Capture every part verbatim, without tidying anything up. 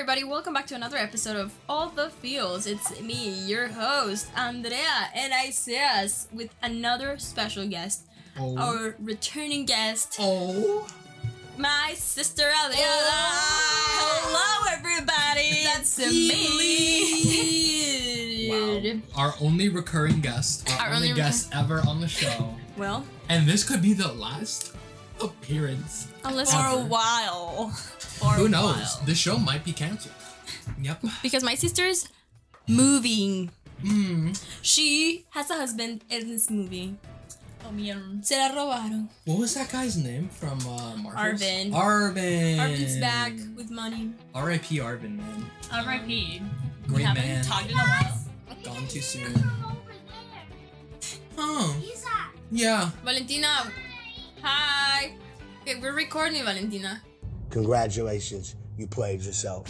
everybody, welcome back to another episode of All the Feels. It's me, your host, Andrea, and Isaias, with another special guest. Oh. Our returning guest. Oh. My sister, Adela. Oh. Hello, everybody. That's me. Wow. Our only recurring guest. Our, our only, only guest re- ever on the show. Well. And this could be the last appearance. Unless for ever. a while. For Who a knows? While. This show might be canceled. Yep. Because my sister's moving. Mm. She has a husband in this movie. Oh, mierda. Se la robaron. What was that guy's name from uh, Marvel's? Arvin. Arvin. Arvin's back with money. R I P. Arvin, man. R I P. Great man. We haven't talked in a while. Gone too soon. Oh. Yeah. Valentina. Hi. Okay, we're recording, Valentina. Congratulations, you played yourself.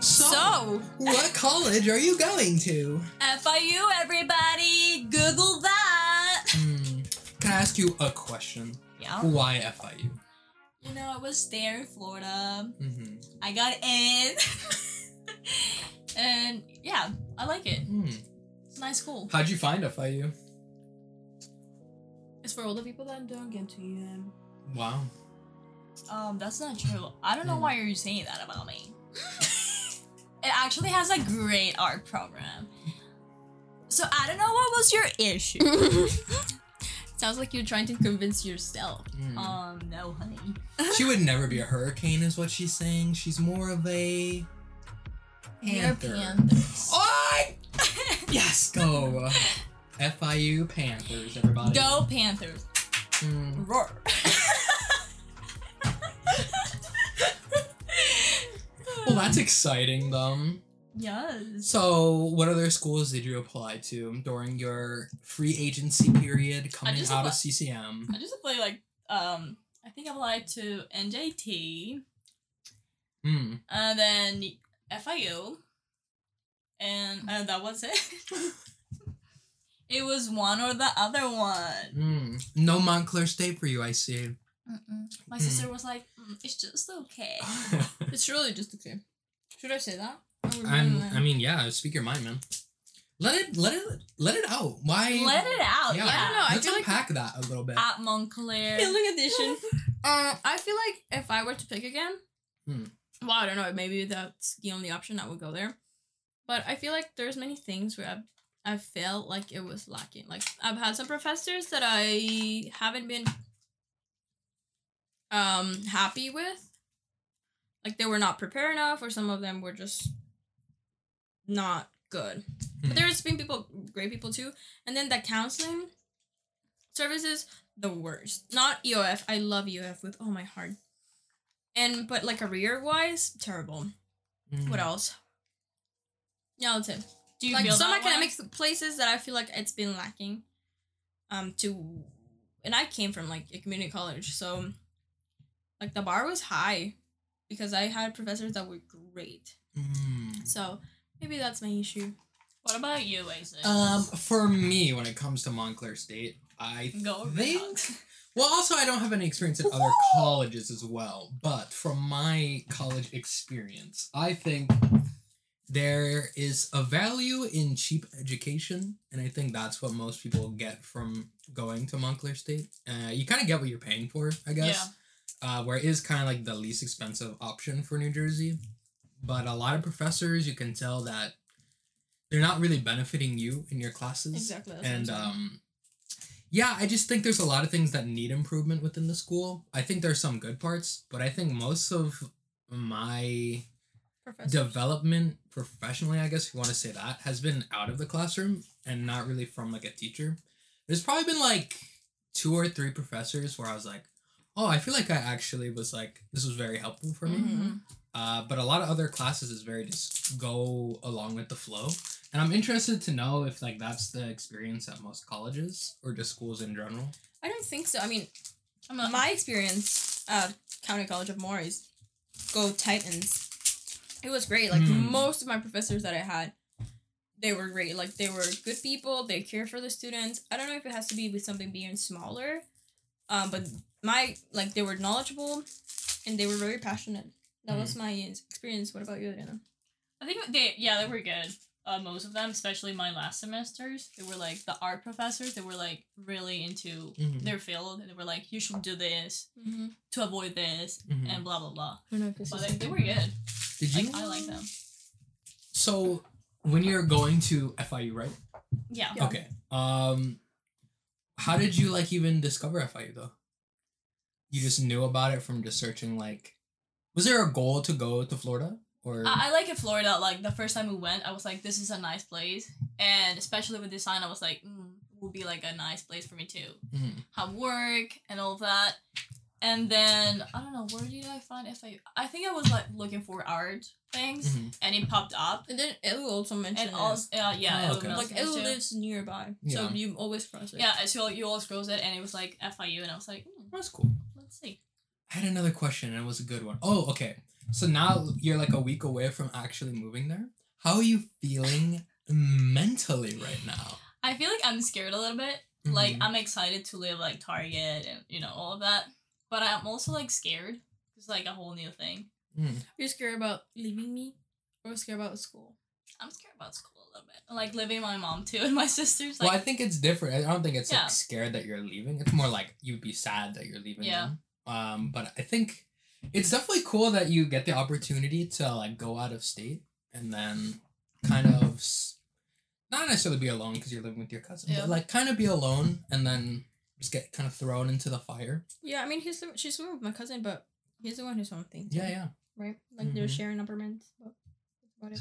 So, so what college are you going to? F I U, everybody! Google that! Mm, can I ask you a question? Yeah. Why F I U? You know, I was there in Florida. Mm-hmm. I got in. And yeah, I like it. Mm. It's a nice school. How'd you find F I U? It's for all the people that don't get to U M. Wow. Um, that's not true. I don't know mm. why you're saying that about me. It actually has a great art program. So I don't know what was your issue. Sounds like you're trying to convince yourself. Mm. Um, no, honey. She would never be a hurricane, is what she's saying. She's more of a panther. Panthers. Oh! Yes, go. F I U Panthers, everybody. Go Panthers. Mm. Roar. Well, that's exciting, though. Yes. So, what other schools did you apply to during your free agency period coming out apply- of C C M? I just applied, like, um, I think I applied to N J T. Mm. And then F I U. And uh, that was it. It was one or the other one. Mm. No Montclair State for you, I see. Mm-mm. My mm. sister was like, mm, it's just okay. It's really just okay. Should I say that? I'm, I mean, yeah, speak your mind, man. Let it let it, let it out. Why? Let it out, yeah. yeah. I don't know. Let's I feel unpack like that a little bit. At Montclair. Healing edition. uh, I feel like if I were to pick again, hmm. well, I don't know. Maybe that's the only option. I would go there. But I feel like there's many things where I've I felt like it was lacking. Like, I've had some professors that I haven't been um, happy with. Like, they were not prepared enough, or some of them were just not good. Mm. But there's been people, great people too. And then the counseling services, the worst. Not E O F. I love E O F with all my heart. And, but like career-wise, terrible. Mm. What else? Yeah, that's it. Do you like feel some academic places that I feel like it's been lacking, um, to, and I came from like a community college, so, like the bar was high, because I had professors that were great. Mm. So maybe that's my issue. What about you, Isaac? Um, for me, when it comes to Montclair State, I Go think. Well, also I don't have any experience at other colleges as well, but from my college experience, I think. There is a value in cheap education, and I think that's what most people get from going to Montclair State. Uh, you kind of get what you're paying for, I guess. Yeah. Uh, where it is kind of like the least expensive option for New Jersey. But a lot of professors, you can tell that they're not really benefiting you in your classes. Exactly. And um, yeah, I just think there's a lot of things that need improvement within the school. I think there's some good parts, but I think most of my... development professionally, I guess if you want to say that, has been out of the classroom and not really from like a teacher. There's probably been like two or three professors where I was like, oh, I feel like I actually was like, this was very helpful for me. Mm-hmm. Uh, but a lot of other classes is very just go along with the flow. And I'm interested to know if like that's the experience at most colleges or just schools in general. I don't think so. I mean, my experience at County College of Morris, go Titans. It was great. Like, mm. most of my professors that I had, they were great. Like, they were good people. They cared for the students. I don't know if it has to be with something being smaller. Um, but my, like, they were knowledgeable. and they were very passionate. That mm. was my experience. What about you, Adriana? I think they, yeah, they were good. Uh, most of them, especially my last semesters, they were like the art professors. They were like really into mm-hmm. their field, and they were like, "You should do this mm-hmm. to avoid this," mm-hmm. and blah blah blah. But they, they were good. Did you? Like, I like them. So when you're going to F I U, right? Yeah. yeah. Okay. Um, how did you like even discover F I U though? You just knew about it from just searching. Like, was there a goal to go to Florida? Or... I, I like it, Florida. Like, the first time we went, I was like, this is a nice place. And especially with design, I was like, mm, it will be, like, a nice place for me, too. Mm-hmm. Have work and all that. And then, I don't know, where did I find F I U? I think I was, like, looking for art things, mm-hmm. and it popped up. And then Elu also mentioned and it. Also, uh, yeah, oh, okay. Like, Elu lives nearby, yeah. so you always cross it. Yeah, so you always cross it, and it was, like, F I U, and I was like, mm, that's cool. Let's see. I had another question, and it was a good one. Oh, okay. So now you're like a week away from actually moving there. How are you feeling mentally right now? I feel like I'm scared a little bit. Mm-hmm. Like, I'm excited to live like Target and, you know, all of that. But I'm also like scared. It's like a whole new thing. Mm. You're scared about leaving me or scared about school? I'm scared about school a little bit. Like leaving my mom too and my sisters. Like, well, I think it's different. I don't think it's yeah. like scared that you're leaving. It's more like you'd be sad that you're leaving yeah. them. Um, but I think... it's definitely cool that you get the opportunity to, like, go out of state and then kind of, not necessarily be alone because you're living with your cousin, yeah. but, like, kind of be alone and then just get kind of thrown into the fire. Yeah, I mean, he's the, she's living with my cousin, but he's the one who's on things. Yeah, right? yeah. Right? Like, mm-hmm. they're sharing apartments.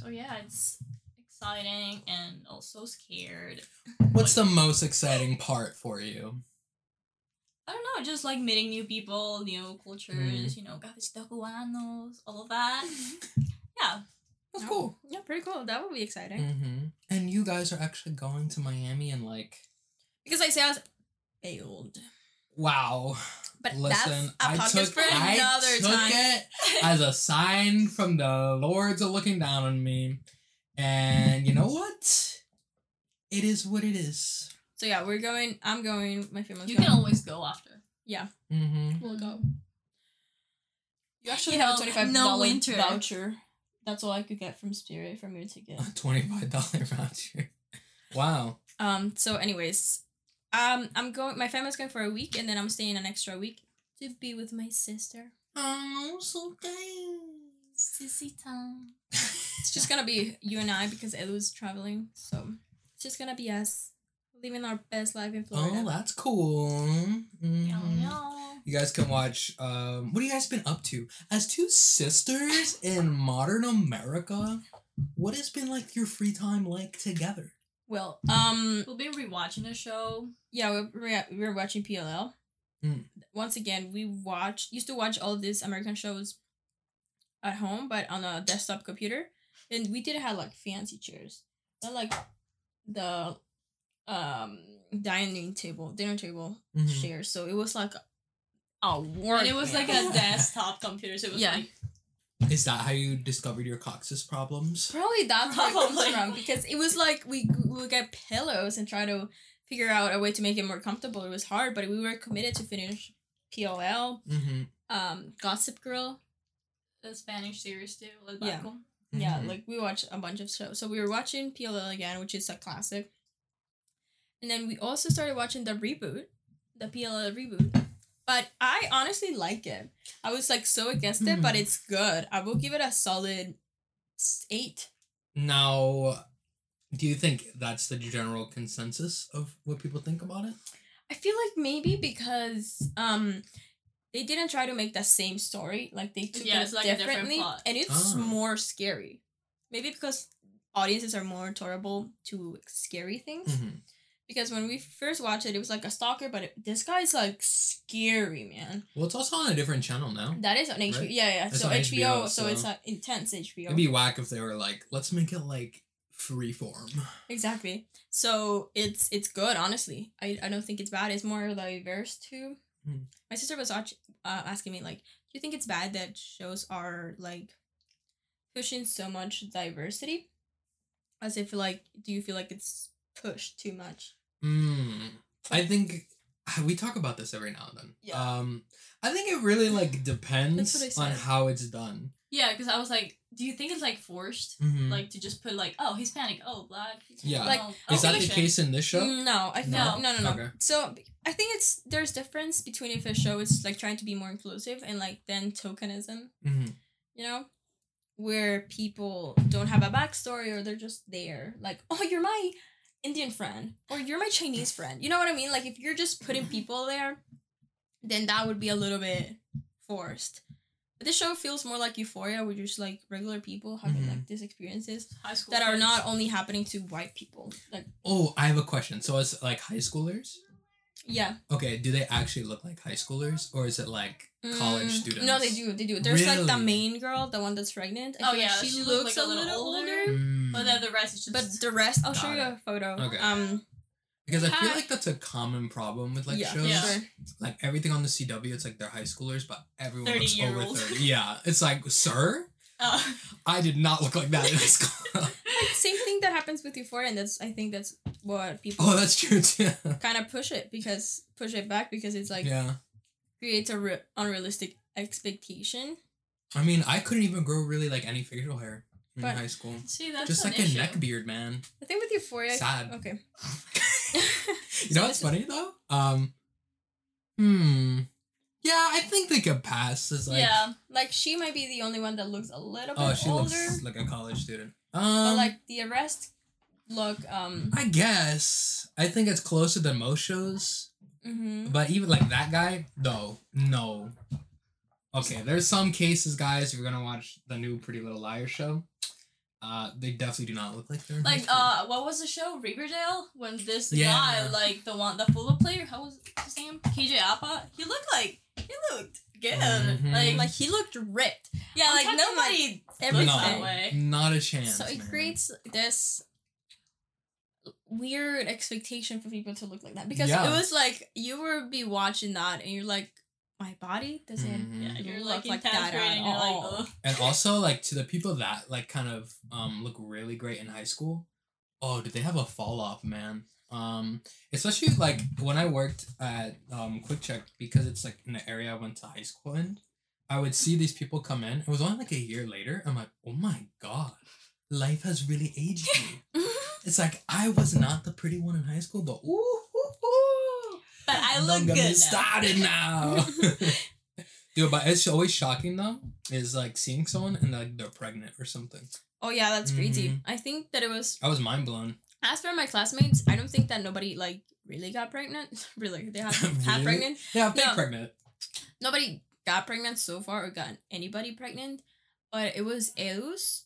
So, yeah, it's exciting and also scared. What's like, the most exciting part for you? I don't know, just like meeting new people, new cultures, mm. you know, cafés cubanos, all of that. yeah. That's no. cool. Yeah, pretty cool. That would be exciting. Mm-hmm. And you guys are actually going to Miami and like... Because I say I was failed. Wow. But listen, that's a podcast for another time. I took it as a sign from the Lords of looking down on me. And you know what? It is what it is. So yeah, we're going, I'm going, my family's you going. You can always go after. Yeah. Mm-hmm. We'll go. You actually you have know, a twenty-five dollars no winter. voucher. That's all I could get from Spirit from your ticket. A twenty-five dollars voucher. Wow. Um. So anyways, um, I'm going, my family's going for a week and then I'm staying an extra week to be with my sister. Oh, so nice. Sissy time. It's just going to be you and I because Elu's traveling. So it's just going to be us. Living our best life in Florida. Oh, that's cool. Mm-hmm. Yum, yum. You guys can watch... Um, what have you guys been up to? As two sisters in modern America, what has been, like, your free time like together? Well, um... we'll be rewatching a show. Yeah, we're, re- we're watching P L L. Mm. Once again, we watch... used to watch all these American shows at home, but on a desktop computer. And we didn't have, like, fancy chairs. Not, like, the... um dining table dinner table mm-hmm. share, so it was like a work and it was like a desktop computer, so it was yeah. like is that how you discovered your coccyx problems? Probably that's how it comes from, because it was like we would get pillows and try to figure out a way to make it more comfortable. It was hard, but we were committed to finish P L L, mm-hmm. um Gossip Girl, the Spanish series too, with yeah mm-hmm. yeah like we watched a bunch of shows. So we were watching P L L again, which is a classic. And then we also started watching the reboot, the P L L reboot. But I honestly like it. I was like so against it, mm. but it's good. I will give it a solid eight. Now, do you think that's the general consensus of what people think about it? I feel like maybe because um, they didn't try to make the same story. Like they took yeah, it like differently, different and it's oh. more scary. Maybe because audiences are more tolerable to scary things. Mm-hmm. Because when we first watched it, it was like a stalker, but it, this guy's like scary, man. Well, it's also on a different channel now. That is on H B O. Right? Yeah, yeah. It's so H B O, H B O, so, so it's an intense H B O. It'd be whack if they were like, let's make it like freeform. Exactly. So it's it's good, honestly. I, I don't think it's bad. It's more diverse too. Mm. My sister was watch, uh, asking me like, do you think it's bad that shows are like pushing so much diversity? As if like, do you feel like it's pushed too much? Mm, I think We talk about this every now and then. Yeah. Um, I think it really, like, depends on how it's done. Yeah, because I was like, do you think it's, like, forced? Mm-hmm. Like, to just put, like, oh, Hispanic, oh, black. Yeah. Like, oh, is that Asian. The case in this show? No, I no. No, no, no. Okay. So, I think it's, there's difference between if a show is, like, trying to be more inclusive and, like, then tokenism. Mm-hmm. You know? Where people don't have a backstory or they're just there. Like, oh, you're my Indian friend or you're my Chinese friend. You know what I mean? Like, if you're just putting people there, then that would be a little bit forced. But this show feels more like Euphoria, where you're just like regular people having mm-hmm. like these experiences high school that friends. Are not only happening to white people. Like, oh, I have a question. So it's like high schoolers? Yeah. Okay, do they actually look like high schoolers or is it like college mm, students? No, they do. They do. There's really? Like the main girl, the one that's pregnant. I oh, yeah. Like she, she looks, looks like a, a little, little older. older. Mm. But then the rest is just... But the rest... I'll show it. You a photo. Okay. Um, because I feel like that's a common problem with like yeah, shows. Yeah. Sure. Like everything on the C W, it's like they're high schoolers, but everyone looks over old. thirty. Yeah. It's like, sir? Uh. I did not look like that in high school. Same thing that happens with Euphoria, and that's I think that's what people oh that's true too. Kind of push it because push it back because it's like yeah creates a re- unrealistic expectation. I mean, I couldn't even grow really like any facial hair in but, high school. See, that's just like issue. A neck beard, man. I think with Euphoria, sad. Okay. You know what's funny though? Um, hmm. Yeah, I think they could pass. As like, yeah, like she might be the only one that looks a little bit older. Oh, she older. Looks like a college student. Um, but like the arrest look, um... I guess. I think it's closer than most shows. Mm-hmm. But even like that guy, no, no. Okay, there's some cases, guys, if you're gonna watch the new Pretty Little Liars show. Uh, they definitely do not look like they're... Like, uh, what was the show? Riverdale? When this yeah. guy, like, the one, the football player, how was his name? K J Apa? He looked like... He looked... good mm-hmm. like like he looked ripped yeah I'm like nobody like, every no, that way not a chance so it man. Creates this weird expectation for people to look like that because yeah. it was like you would be watching that and you're like my body doesn't mm-hmm. yeah, you're look like, like that at all like, and also like to the people that like kind of um look really great in high school oh did they have a fall off man. Um, especially like when I worked at um Quick Check because it's like in the area I went to high school in, I would see these people come in. It was only like a year later. I'm like, oh my god, life has really aged me. It's like I was not the pretty one in high school, but ooh, ooh, ooh. But I look good. Now. Started now, dude. But it's always shocking though. Is like seeing someone and like they're pregnant or something. Oh yeah, that's mm-hmm. crazy. I think that it was. I was mind blown. As for my classmates, I don't think that nobody, like, really got pregnant. Really, they have really? Half pregnant. Yeah, they're no, pregnant. Nobody got pregnant so far or got anybody pregnant. But it was Eu's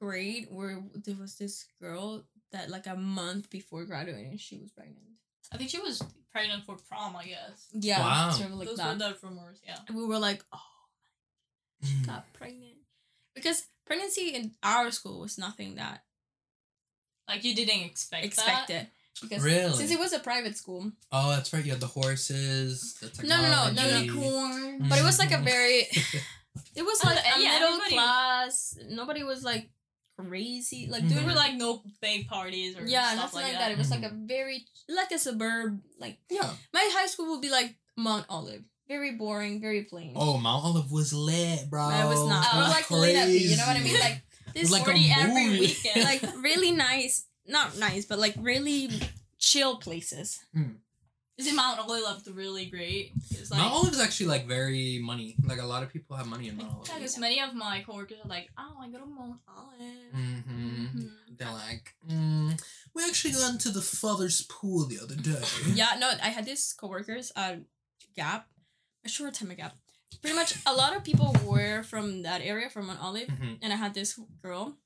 grade where there was this girl that, like, a month before graduating, she was pregnant. I think she was pregnant for prom, I guess. Yeah. Wow. Sort of like those that. Were the rumors, yeah. And we were like, oh, she got pregnant. Because pregnancy in our school was nothing that... Like, you didn't expect expect that? It. Because really? Since it was a private school. Oh, that's right. You had the horses, the technology. No, no, no. Unicorn. Mm-hmm. But it was like a very... It was like a yeah, middle everybody... class. Nobody was like crazy. Like, mm-hmm. there were like no big parties or yeah, stuff like that. Yeah, nothing like that. It was mm-hmm. like a very... Like a suburb... Like... Yeah. My high school would be like Mount Olive. Very boring, very plain. Oh, Mount Olive was lit, bro. No, it was not. It was like crazy. Lit up, you know what I mean? Like... This like forty every weekend. Like, really nice. Not nice, but, like, really chill places. Mm. Is it Mount Olive really great? Like, Mount Olive is actually, like, very money. Like, a lot of people have money in Mount Olive. Because yeah, many of my coworkers are like, oh, I go to Mount Olive. Mm-hmm. Mm-hmm. They're like, mm, we actually got into the father's pool the other day. Yeah, no, I had these coworkers at Gap. A short time at Gap. Pretty much a lot of people were from that area, from Mount Olive, mm-hmm. and I had this girl,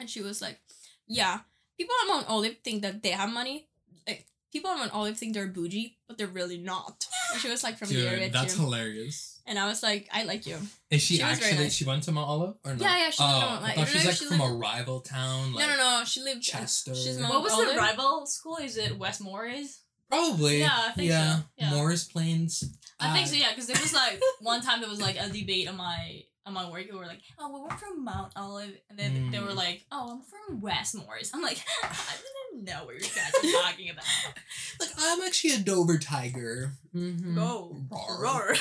and she was like, yeah, people on Mount Olive think that they have money. Like, people on Mount Olive think they're bougie, but they're really not. And she was like from Dude, the area that's too. Hilarious. And I was like, I like you. Is she, she actually, nice. She went to Mount Olive or not? Yeah, yeah, she oh, lived on Mount Olive. I thought she's like she from lived... a rival town. Like no, no, no, she lived... Chester. She's Mount What was Olive? The rival school? Is it Westmore is? Probably. Yeah, I think yeah. so. Yeah. Morris planes. I uh, think so, yeah, because there was like one time there was like a debate on my on my work. They were like, oh, well, we're from Mount Olive, and then mm. they were like, oh, I'm from West Morris. I'm like, I didn't know what you guys are talking about. Like, I'm actually a Dover tiger. Mm-hmm. Go roar. roar.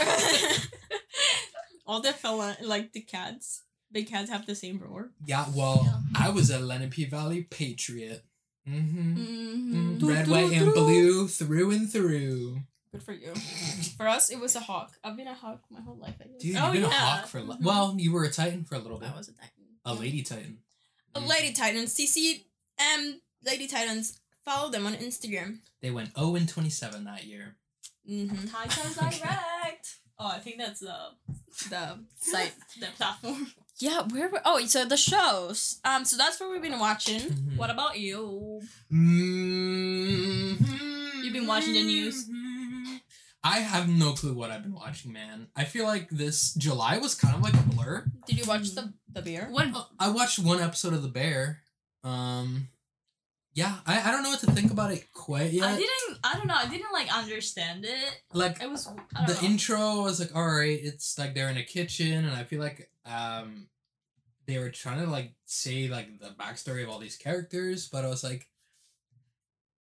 All the fella like the cats. The cats have the same roar. Yeah, well, yeah. I was a Lenape Valley patriot. Mm-hmm. Mm-hmm. Mm-hmm. Red, do, white, do, and do. blue, through and through. Good for you. For us, it was a hawk. I've been a hawk my whole life. I guess. Dude, you've oh, been yeah. a hawk for a li- mm-hmm. Well, you were a titan for a little bit. I was a titan. A lady titan. A mm. lady titan. C C um, lady titans. Follow them on Instagram. They went zero and twenty-seven that year. Mm-hmm. Titans Direct. Oh, I think that's the the site, the platform. Yeah, where were... Oh, so the shows. Um, so that's what we've been watching. Mm-hmm. What about you? Mm-hmm. You've been watching the news? I have no clue what I've been watching, man. I feel like this July was kind of like a blur. Did you watch the, the Bear? What? I watched one episode of The Bear. Um... Yeah, I, I don't know what to think about it quite yet. I didn't, I don't know, I didn't, like, understand it. Like, it was, I don't the know. intro was like, alright, it's, like, they're in a kitchen, and I feel like, um, they were trying to, like, say, like, the backstory of all these characters, but I was like,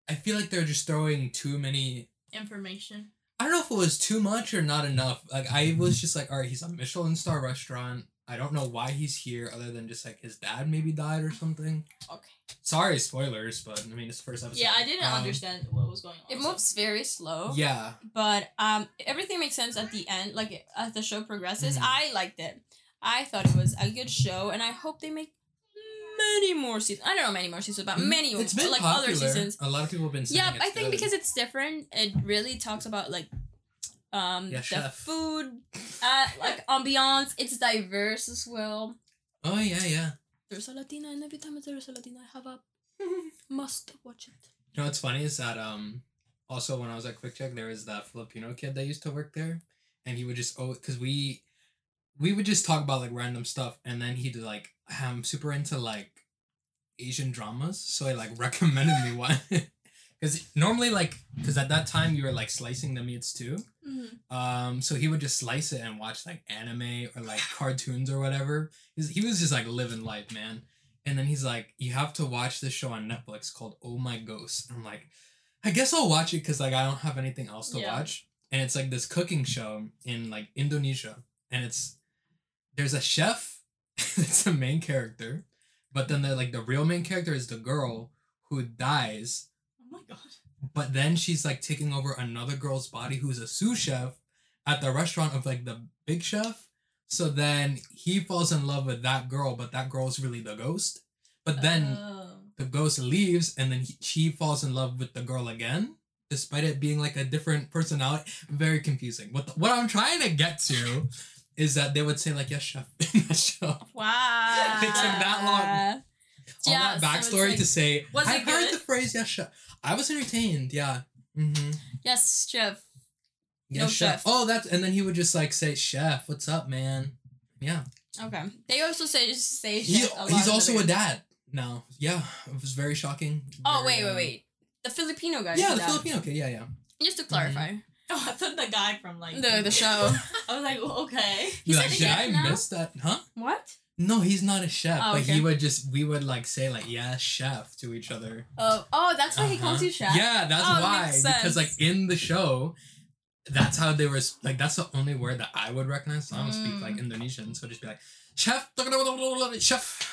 I feel like they're just throwing too many... information. I don't know if it was too much or not enough. Like, I was just like, alright, he's a Michelin star restaurant. I don't know why he's here other than just, like, his dad maybe died or something. Okay. Sorry, spoilers, but, I mean, it's the first episode. Yeah, I didn't um, understand what was going on. It moves so. very slow. Yeah. But um, everything makes sense at the end, like, as the show progresses. Mm-hmm. I liked it. I thought it was a good show, and I hope they make many more seasons. I don't know many more seasons, but many it's more, been like, popular. Other seasons. A lot of people have been saying yeah, it's I think good. Because it's different, it really talks about, like, Um, yeah, the chef. food, uh, like ambiance, it's diverse as well. Oh yeah, yeah. There's a Latina, and every time there's a Latina, I have a must watch it. You know what's funny is that um, also when I was at Quick Check, there was that Filipino kid that used to work there, and he would just oh, cause we, we would just talk about like random stuff, and then he'd like, I'm super into like, Asian dramas, so he like recommended me one. Because normally, like, because at that time you were, like, slicing the meats, too. Mm-hmm. Um, so he would just slice it and watch, like, anime or, like, cartoons or whatever. He's, he was just, like, living life, man. And then he's like, you have to watch this show on Netflix called Oh My Ghost. And I'm like, I guess I'll watch it because, like, I don't have anything else to yeah. watch. And it's, like, this cooking show in, like, Indonesia. And it's, there's a chef that's the main character. But then, the, like, the real main character is the girl who dies. Oh my god. But then she's like taking over another girl's body who's a sous chef at the restaurant of like the big chef. So then he falls in love with that girl, but that girl's really the ghost. But then oh. the ghost leaves and then he, she falls in love with the girl again, despite it being like a different personality. Very confusing. What the, what I'm trying to get to is that they would say like, yes, chef, in the show. Wow. It took that long. All yeah, that backstory so like, to say, I heard the phrase, yes, chef. I was entertained, yeah. Mm-hmm. Yes, chef. Yes, no chef. chef. Oh, that's, and then he would just, like, say, chef, what's up, man? Yeah. Okay. They also say, say chef he, a lot. He's also a dad now. Yeah, it was very shocking. Oh, very, wait, wait, wait. The Filipino guy. Yeah, the dad. Filipino guy, yeah, yeah. Just to clarify. Mm-hmm. Oh, I thought the guy from, like... The, the show. I was like, well, okay. He's like, did I now? miss that? Huh? What? No, he's not a chef, oh, but okay. he would just, we would like say like, yeah, chef to each other. Oh, oh, that's why uh-huh. he calls you chef? Yeah, that's oh, why. Makes sense. Because like in the show, that's how they were, like that's the only word that I would recognize. So I don't mm. speak like Indonesian, so just be like, chef, chef,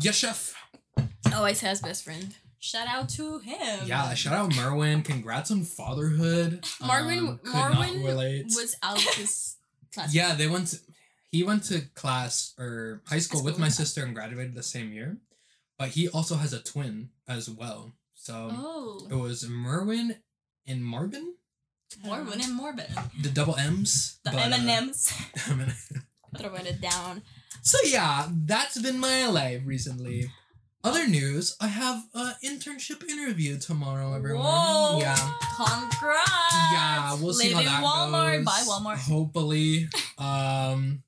yes, chef. Always has best friend. Shout out to him. Yeah, shout out Merwin. Congrats on fatherhood. Merwin, um, Merwin was Alex's class. Yeah, they went to... He went to class or high school, high school with my class. sister and graduated the same year. But he also has a twin as well. So oh. it was Merwin and Morbin. Merwin and Morbin. The double M's. The but, M and M's. Uh, Throwing it down. So yeah, that's been my life recently. Other news, I have an internship interview tomorrow, everyone. Whoa. Yeah. Congrats. Yeah, we'll Live see how that Walmart. goes. Buy Walmart. Hopefully. Um...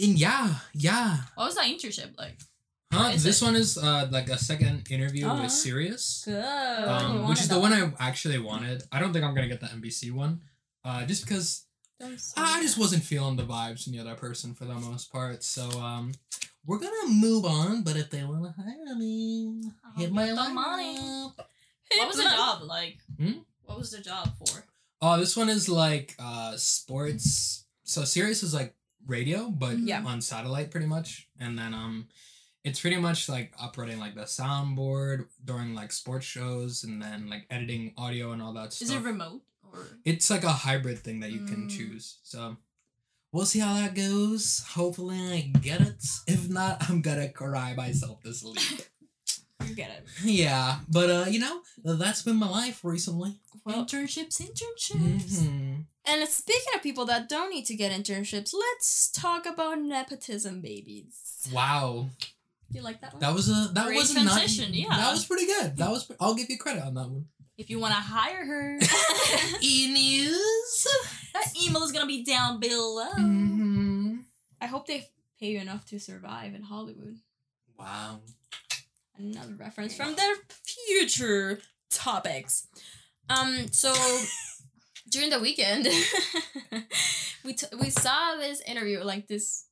And yeah, yeah. What was that internship like? Huh? This it? one is uh, like a second interview uh-huh. with Sirius. Good. Um, which is the one I actually wanted. I don't think I'm going to get the N B C one. Uh, just because I just wasn't feeling the vibes from the other person for the most part. So um, we're going to move on. But if they want to hire me, I'll hit my line up. Hit what was the job like? Hmm? What was the job for? Oh, uh, this one is like uh, sports. So Sirius is like radio, but yeah. on satellite pretty much. And then um, it's pretty much like operating like the soundboard during like sports shows and then like editing audio and all that stuff. Is it remote? Or? It's like a hybrid thing that you mm. can choose. So we'll see how that goes. Hopefully I get it. If not, I'm going to cry myself this week. You get it. Yeah. But, uh, you know, that's been my life recently. Well, internships, internships. Mm-hmm. And speaking of people that don't need to get internships, let's talk about nepotism babies. Wow. You like that one? That was a that Great was a transition, yeah. That was pretty good. That was. I'll give you credit on that one. If you want to hire her. E-news. That email is going to be down below. Mm-hmm. I hope they pay you enough to survive in Hollywood. Wow. Another reference from their future topics. Um. So, during the weekend, we t- we saw this interview, like this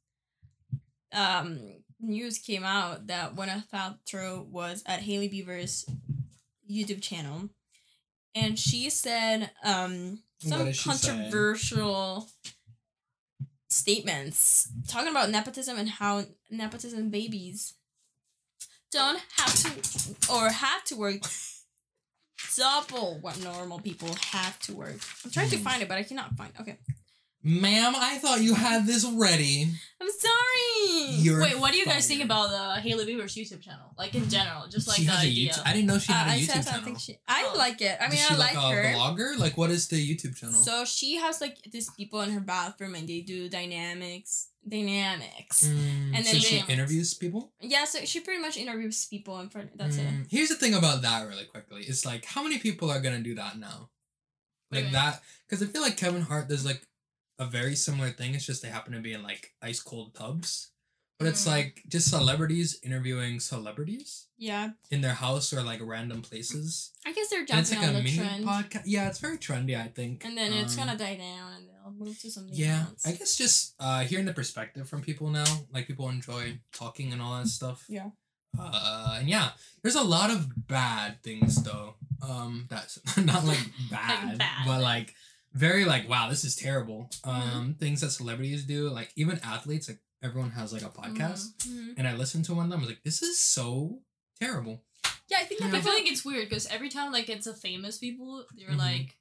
um news came out that Gwyneth Paltrow was at Hailey Bieber's YouTube channel, and she said um some controversial statements talking about nepotism and how nepotism babies don't have to or have to work double what normal people have to work. I'm trying to find it, but I cannot find it. Okay. Ma'am, I thought you had this ready. I'm sorry. You're Wait, what do you fired. guys think about the Hailey Bieber's YouTube channel? Like, in general, just like she the idea. YouTube, I didn't know she had uh, a I YouTube channel. I, think she, I oh. like it. I mean, is she I like, like her. a vlogger? Like, what is the YouTube channel? So she has like these people in her bathroom, and they do dynamics, dynamics, mm, and then so she they, interviews people. Yeah, so she pretty much interviews people in front. That's mm. it. Here's the thing about that, really quickly. It's like, how many people are gonna do that now? Like that, because I feel like Kevin Hart. There's like a very similar thing. It's just they happen to be in like ice cold tubs, but it's mm. like just celebrities interviewing celebrities. Yeah. In their house or like random places. I guess they're jumping like on the trend. Podca- yeah, it's very trendy, I think. And then um, it's gonna die down, and they'll move to something yeah, else. Yeah, I guess just uh hearing the perspective from people now, like people enjoy talking and all that stuff. Yeah. Uh and yeah, there's a lot of bad things though. Um, that's not like bad, like bad, but like. Very, like, wow, this is terrible. Um, mm-hmm. Things that celebrities do, like, even athletes, like, everyone has, like, a podcast. Mm-hmm. And I listened to one of them. I was like, this is so terrible. Yeah, I think that, I feel like it's weird, because every time, like, it's a famous people, they're, mm-hmm. like,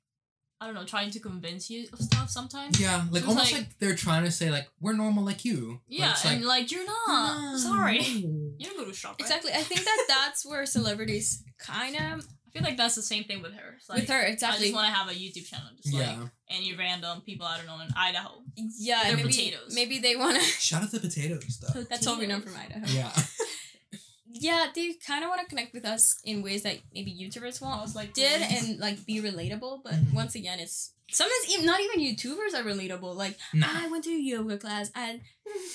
I don't know, trying to convince you of stuff sometimes. Yeah, like, so almost like, like they're trying to say, like, we're normal like you. Yeah, like, and, like, you're not. No. Sorry. You don't go to shop, right? Exactly. I think that that's where celebrities kind of... I feel like that's the same thing with her. Like, with her, exactly. I just want to have a YouTube channel. Just yeah. like any random people, I don't know, in Idaho. Yeah. They're maybe, potatoes. Maybe they want to... Shout out to potatoes, though. Potatoes. That's all we know from Idaho. Yeah. Yeah, they kind of want to connect with us in ways that maybe YouTubers won't. Like, did and, like, be relatable. But mm-hmm. once again, it's... Sometimes even, not even YouTubers are relatable. Like, nah. I went to a yoga class at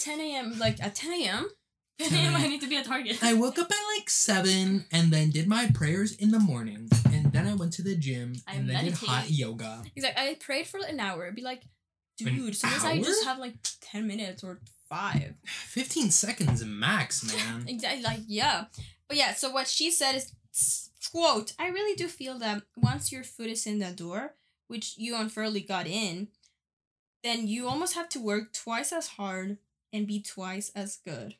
ten a.m. Like, at ten a.m.? ten a.m. I need to be at Target. I woke up at like seven and then did my prayers in the morning. And then I went to the gym I and meditate. then did hot yoga. Exactly. I prayed for an hour. It'd be like, dude, sometimes I just have like ten minutes or five. fifteen seconds max, man. Exactly. Like, yeah. But yeah, so what she said is, quote, I really do feel that once your foot is in the door, which you unfairly got in, then you almost have to work twice as hard and be twice as good.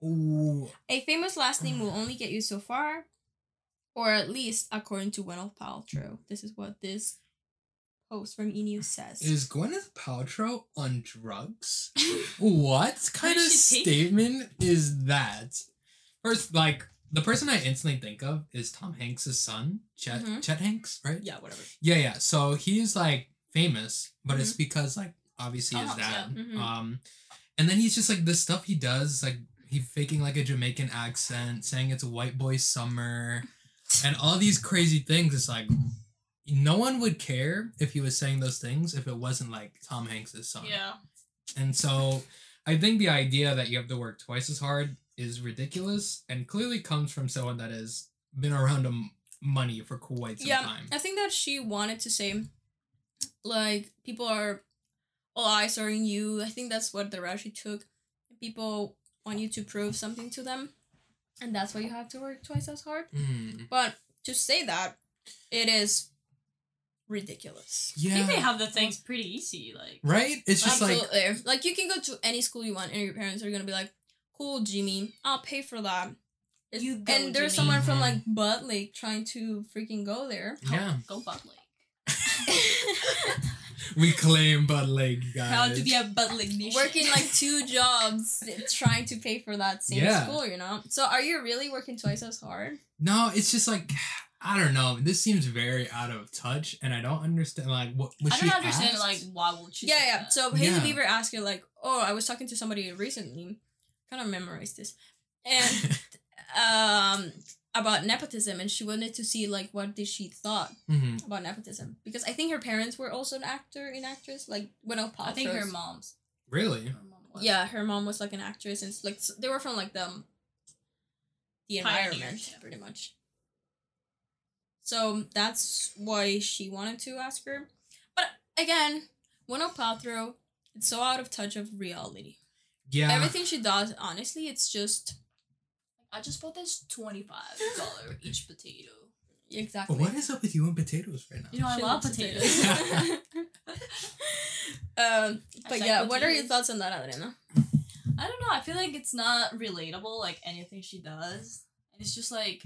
Ooh. A famous last name will only get you so far, or at least according to Gwyneth Paltrow. This is what this post from E! News says. Is Gwyneth Paltrow on drugs? What kind of statement is that? First, like, the person I instantly think of is Tom Hanks' son, Chet, mm-hmm. Chet Hanks, right? Yeah, whatever. Yeah, yeah. So he's, like, famous, but mm-hmm. it's because, like, obviously oh, his dad. Yeah. Mm-hmm. Um, and then he's just, like, the stuff he does, like, he faking like a Jamaican accent, saying it's a white boy summer, and all these crazy things. It's like, no one would care if he was saying those things if it wasn't like Tom Hanks' son. Yeah. And so I think the idea that you have to work twice as hard is ridiculous and clearly comes from someone that has been around m- money for quite some yeah, time. I think that she wanted to say, like, people are, all eyes are on you. I think that's what the route she took. People want you to prove something to them, and that's why you have to work twice as hard. Mm. But to say that, it is ridiculous. Yeah. I think they have the things pretty easy, like right? It's just absolutely. like like you can go to any school you want, and your parents are gonna be like, "Cool, Jimmy, I'll pay for that." It's, you go, and there's Jimmy. someone from like Bud Lake trying to freaking go there. Yeah, oh, go Bud Lake. We claim Bud Lake, guys. How to be a Bud Lake nation. Working like two jobs trying to pay for that same yeah. school, you know? So are you really working twice as hard? No, it's just like, I don't know. This seems very out of touch, and I don't understand, like, what was she I don't she understand, asked? like, why would she Yeah, yeah. That? So Hailey yeah. Bieber asked her, like, oh, I was talking to somebody recently. Kind of memorized this. And, um... about nepotism, and she wanted to see like what did she thought mm-hmm. about nepotism, because I think her parents were also an actor and actress, like Gwyneth Paltrow. I think her mom's really her mom was. yeah her mom was like an actress, and like they were from like the the environment pretty much, so that's why she wanted to ask her. But again, Gwyneth Paltrow, it's so out of touch of reality. Yeah, everything she does, honestly, it's just, I just bought this twenty-five dollars each potato. Exactly. What is up with you and potatoes right now? You know, I she love potatoes. potatoes. um, but yeah, potatoes. What are your thoughts on that, Adriana? I don't know. I feel like it's not relatable, like, anything she does. And it's just like,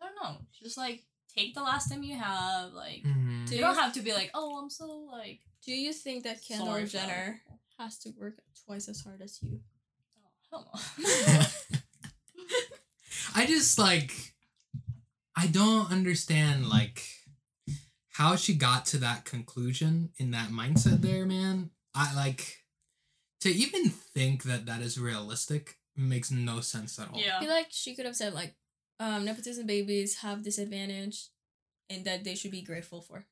I don't know. Just, like, take the last time you have. Like, mm-hmm. you don't have to be like, oh, I'm so, like... Do you think that Kendall Jenner has to work twice as hard as you? Oh, hell no. I just, like, I don't understand, like, how she got to that conclusion in that mindset there, man. I, like, to even think that that is realistic makes no sense at all. Yeah. I feel like she could have said, like, um, nepotism babies have this advantage and that they should be grateful for.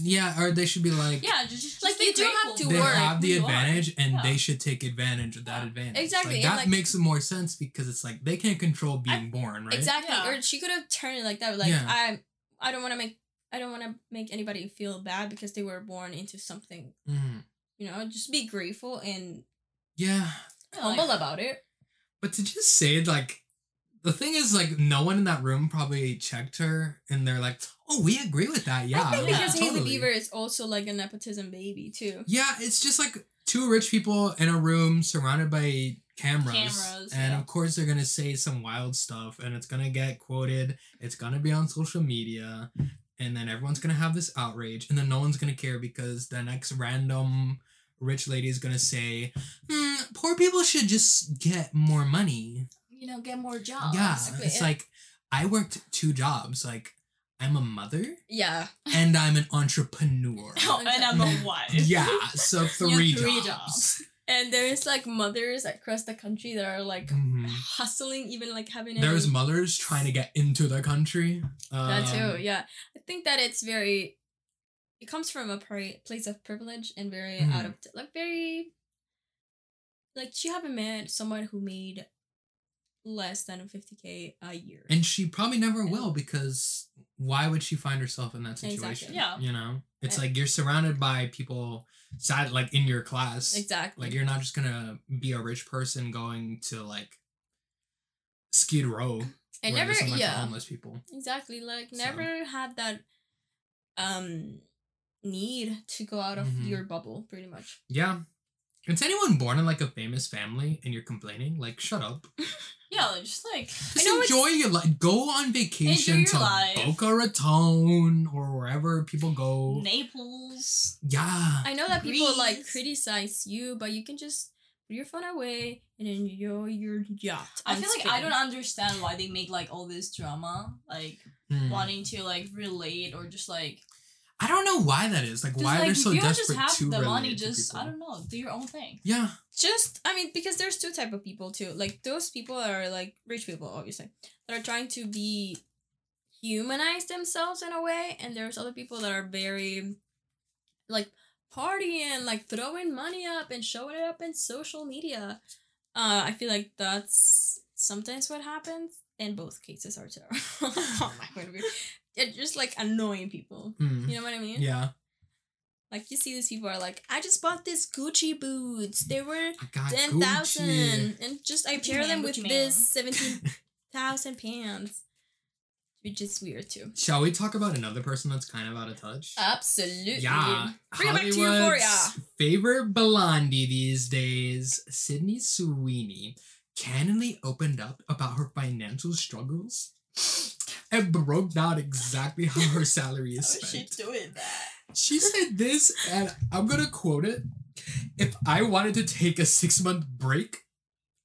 Yeah, or they should be like... Yeah, just, just like, you don't have to work. They have the advantage, and yeah. they should take advantage of that advantage. Exactly. Like, that like, makes more sense, because it's like, they can't control being I, born, right? Exactly. Yeah. Or she could have turned it like that. Like, yeah. I I don't want to make... I don't want to make anybody feel bad because they were born into something. Mm-hmm. You know, just be grateful and... Yeah. Humble like, about it. But to just say, like... The thing is, like, no one in that room probably checked her, and they're like, oh, we agree with that, yeah. I think because yeah, totally. Hailey Bieber is also, like, a nepotism baby, too. Yeah, it's just, like, two rich people in a room surrounded by cameras. Cameras, And, yeah. of course, they're going to say some wild stuff, and it's going to get quoted, it's going to be on social media, and then everyone's going to have this outrage, and then no one's going to care because the next random... rich lady is going to say, hmm, poor people should just get more money. You know, get more jobs. Yeah, exactly. It's like, I worked two jobs. Like, I'm a mother. Yeah. And I'm an entrepreneur. Oh, and I'm a wife. Yeah, so three, three jobs. jobs. And there's, like, mothers across the country that are, like, mm-hmm. hustling, even, like, having... There's any... mothers trying to get into the country. Um, that too, yeah. I think that it's very... It comes from a place of privilege and very mm-hmm. out of... T- like, very... Like, she haven't met someone who made... less than fifty K a year, and she probably never yeah. will, because why would she find herself in that situation? Exactly. Yeah, you know, it's and like you're surrounded by people sad, like in your class. Exactly. Like, you're not just gonna be a rich person going to like Skid Row and never so yeah homeless people. Exactly. Like, never so. had that um need to go out of mm-hmm. your bubble, pretty much. Yeah. Is anyone born in, like, a famous family and you're complaining? Like, shut up. Yeah, just, like... Just enjoy your life. Go on vacation to life. Boca Raton or wherever people go. Naples. Yeah. I know that Greece. People, like, criticize you, but you can just put your phone away and enjoy your yacht. I feel like I don't understand why they make, like, all this drama. Like, mm. wanting to, like, relate or just, like... I don't know why that is. Like, just why like, they're so desperate to relate to people. If you just have the money, just, I don't know, do your own thing. Yeah. Just, I mean, because there's two type of people, too. Like, those people are, like, rich people, obviously, that are trying to be humanize themselves in a way, and there's other people that are very, like, partying, like, throwing money up and showing it up in social media. Uh, I feel like that's sometimes what happens in both cases are terrible. Oh my God. They're just like annoying people. Mm. You know what I mean? Yeah. Like, you see these people are like, I just bought these Gucci boots. They were ten thousand. And just, I pair them with this seventeen thousand pants. Which is weird, too. Shall we talk about another person that's kind of out of touch? Absolutely. Yeah. Bring it back to Euphoria. Favorite blondie these days, Sydney Sweeney, cannily opened up about her financial struggles and broke down exactly how her salary is spent. How is she doing that? She said this, and I'm going to quote it. If I wanted to take a six-month break,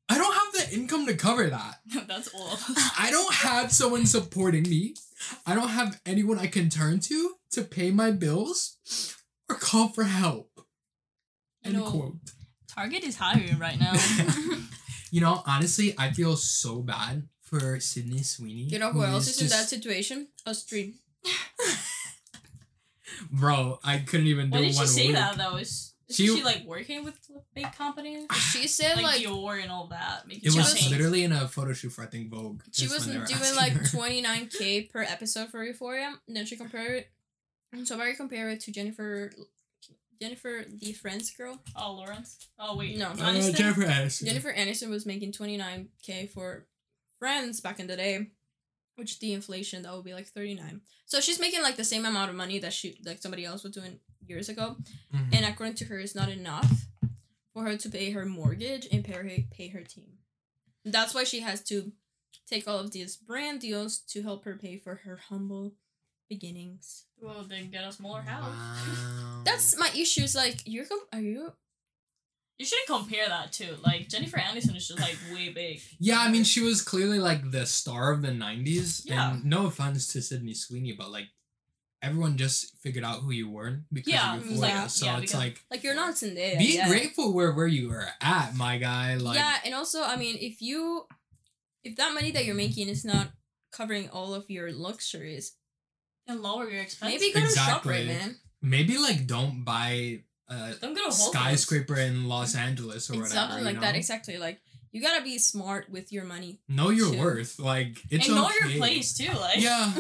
I don't have the income to cover that. That's all. I don't have someone supporting me. I don't have anyone I can turn to to pay my bills or call for help. End you know, quote. Target is hiring right now. You know, honestly, I feel so bad for Sydney Sweeney. You know who, who else is just... in that situation? A stream. Bro, I couldn't even do one week. Why did she say that, though? Is, is she, she, like, working with big companies? She said, like... Like, Dior and all that. It was change. Literally in a photo shoot for, I think, Vogue. She was doing, like, her. twenty-nine thousand per episode for Euphoria. And then she compared it... Somebody compared it to Jennifer... Jennifer, the Friends girl. Oh, Lawrence? Oh, wait. No, Aniston. Uh, Jennifer Aniston. Jennifer Aniston was making twenty-nine thousand for Friends back in the day. Which the inflation that would be like thirty-nine. So she's making like the same amount of money that she like somebody else was doing years ago, mm-hmm. and according to her, it's not enough for her to pay her mortgage and pay her pay her team. That's why she has to take all of these brand deals to help her pay for her humble beginnings. Well, then get a smaller house. Wow. That's my issue. Is like you're com- are you. You shouldn't compare that too. Like, Jennifer Aniston is just, like, way big. Yeah, I mean, she was clearly, like, the star of the nineties. Yeah. And no offense to Sydney Sweeney, but, like, everyone just figured out who you were because yeah, of Euphoria. Like, so yeah, it's, because, like... Like, you're not Zendaya. Be yeah. grateful where, where you were at, my guy. Like Yeah, and also, I mean, if you... If that money that you're making is not covering all of your luxuries... And lower your expenses. Maybe go to exactly. shop right, man. Maybe, like, don't buy... Uh, don't go to skyscraper place. In Los Angeles or exactly whatever. Something like you know? That, exactly. Like, you gotta be smart with your money. Know your too. Worth. Like, it's and know okay. your place, too. Like, yeah.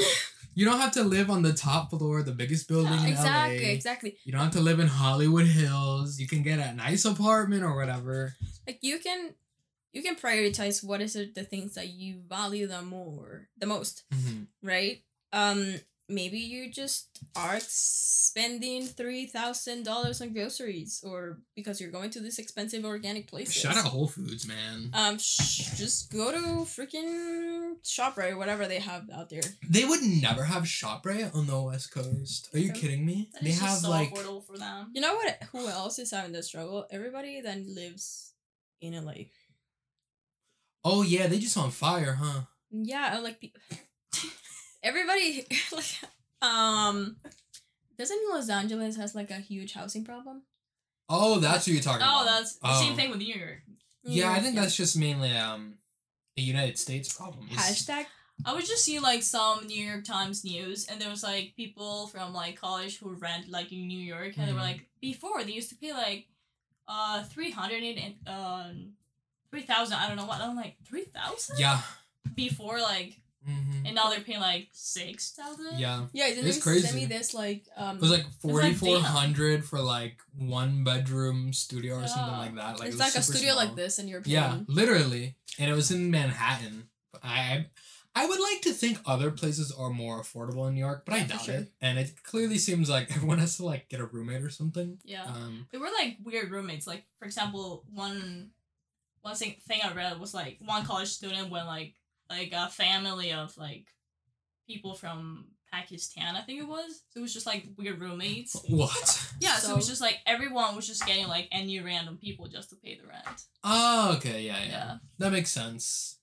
You don't have to live on the top floor, the biggest building yeah, in exactly, L A. Exactly. You don't have to live in Hollywood Hills. You can get a nice apartment or whatever. Like, you can you can prioritize what is it, the things that you value the more, the most, mm-hmm. right? Um... Maybe you just are spending three thousand dollars on groceries or because you're going to these expensive organic places. Shout out Whole Foods, man. Um, sh- Just go to freaking ShopRite or whatever they have out there. They would never have ShopRite on the West Coast. Are you kidding me? That they is have just so like... affordable for them. You know what? Who else is having the struggle? Everybody that lives in L A. Oh, yeah. They just on fire, huh? Yeah. Like... The- Everybody, like, um, doesn't Los Angeles has, like, a huge housing problem? Oh, that's what you're talking oh, about. Oh, that's the um, same thing with New York. New yeah, York, I think yeah. that's just mainly, um, a United States problem. It's... Hashtag. I was just seeing, like, some New York Times news, and there was, like, people from, like, college who rent, like, in New York, and mm-hmm. they were, like, before, they used to pay, like, uh, three hundred and, um, three thousand, I don't know what, I'm like, three thousand? Yeah. Before, like... Mm-hmm. And now they're paying like six thousand. Yeah, yeah. Then it's crazy. Send me this like um. It was like forty four hundred for like one bedroom studio or yeah. something like that. Like it's it like a studio small. Like this in your paying. Yeah, literally, and it was in Manhattan. I I would like to think other places are more affordable in New York, but yeah, I doubt sure. it. And it clearly seems like everyone has to like get a roommate or something. Yeah, um, they were like weird roommates. Like for example, one one thing thing I read was like one college student went like. Like, a family of, like, people from Pakistan, I think it was. So it was just, like, weird roommates. What? Yeah, so, so it was just, like, everyone was just getting, like, any random people just to pay the rent. Oh, okay, yeah, yeah. yeah. That makes sense.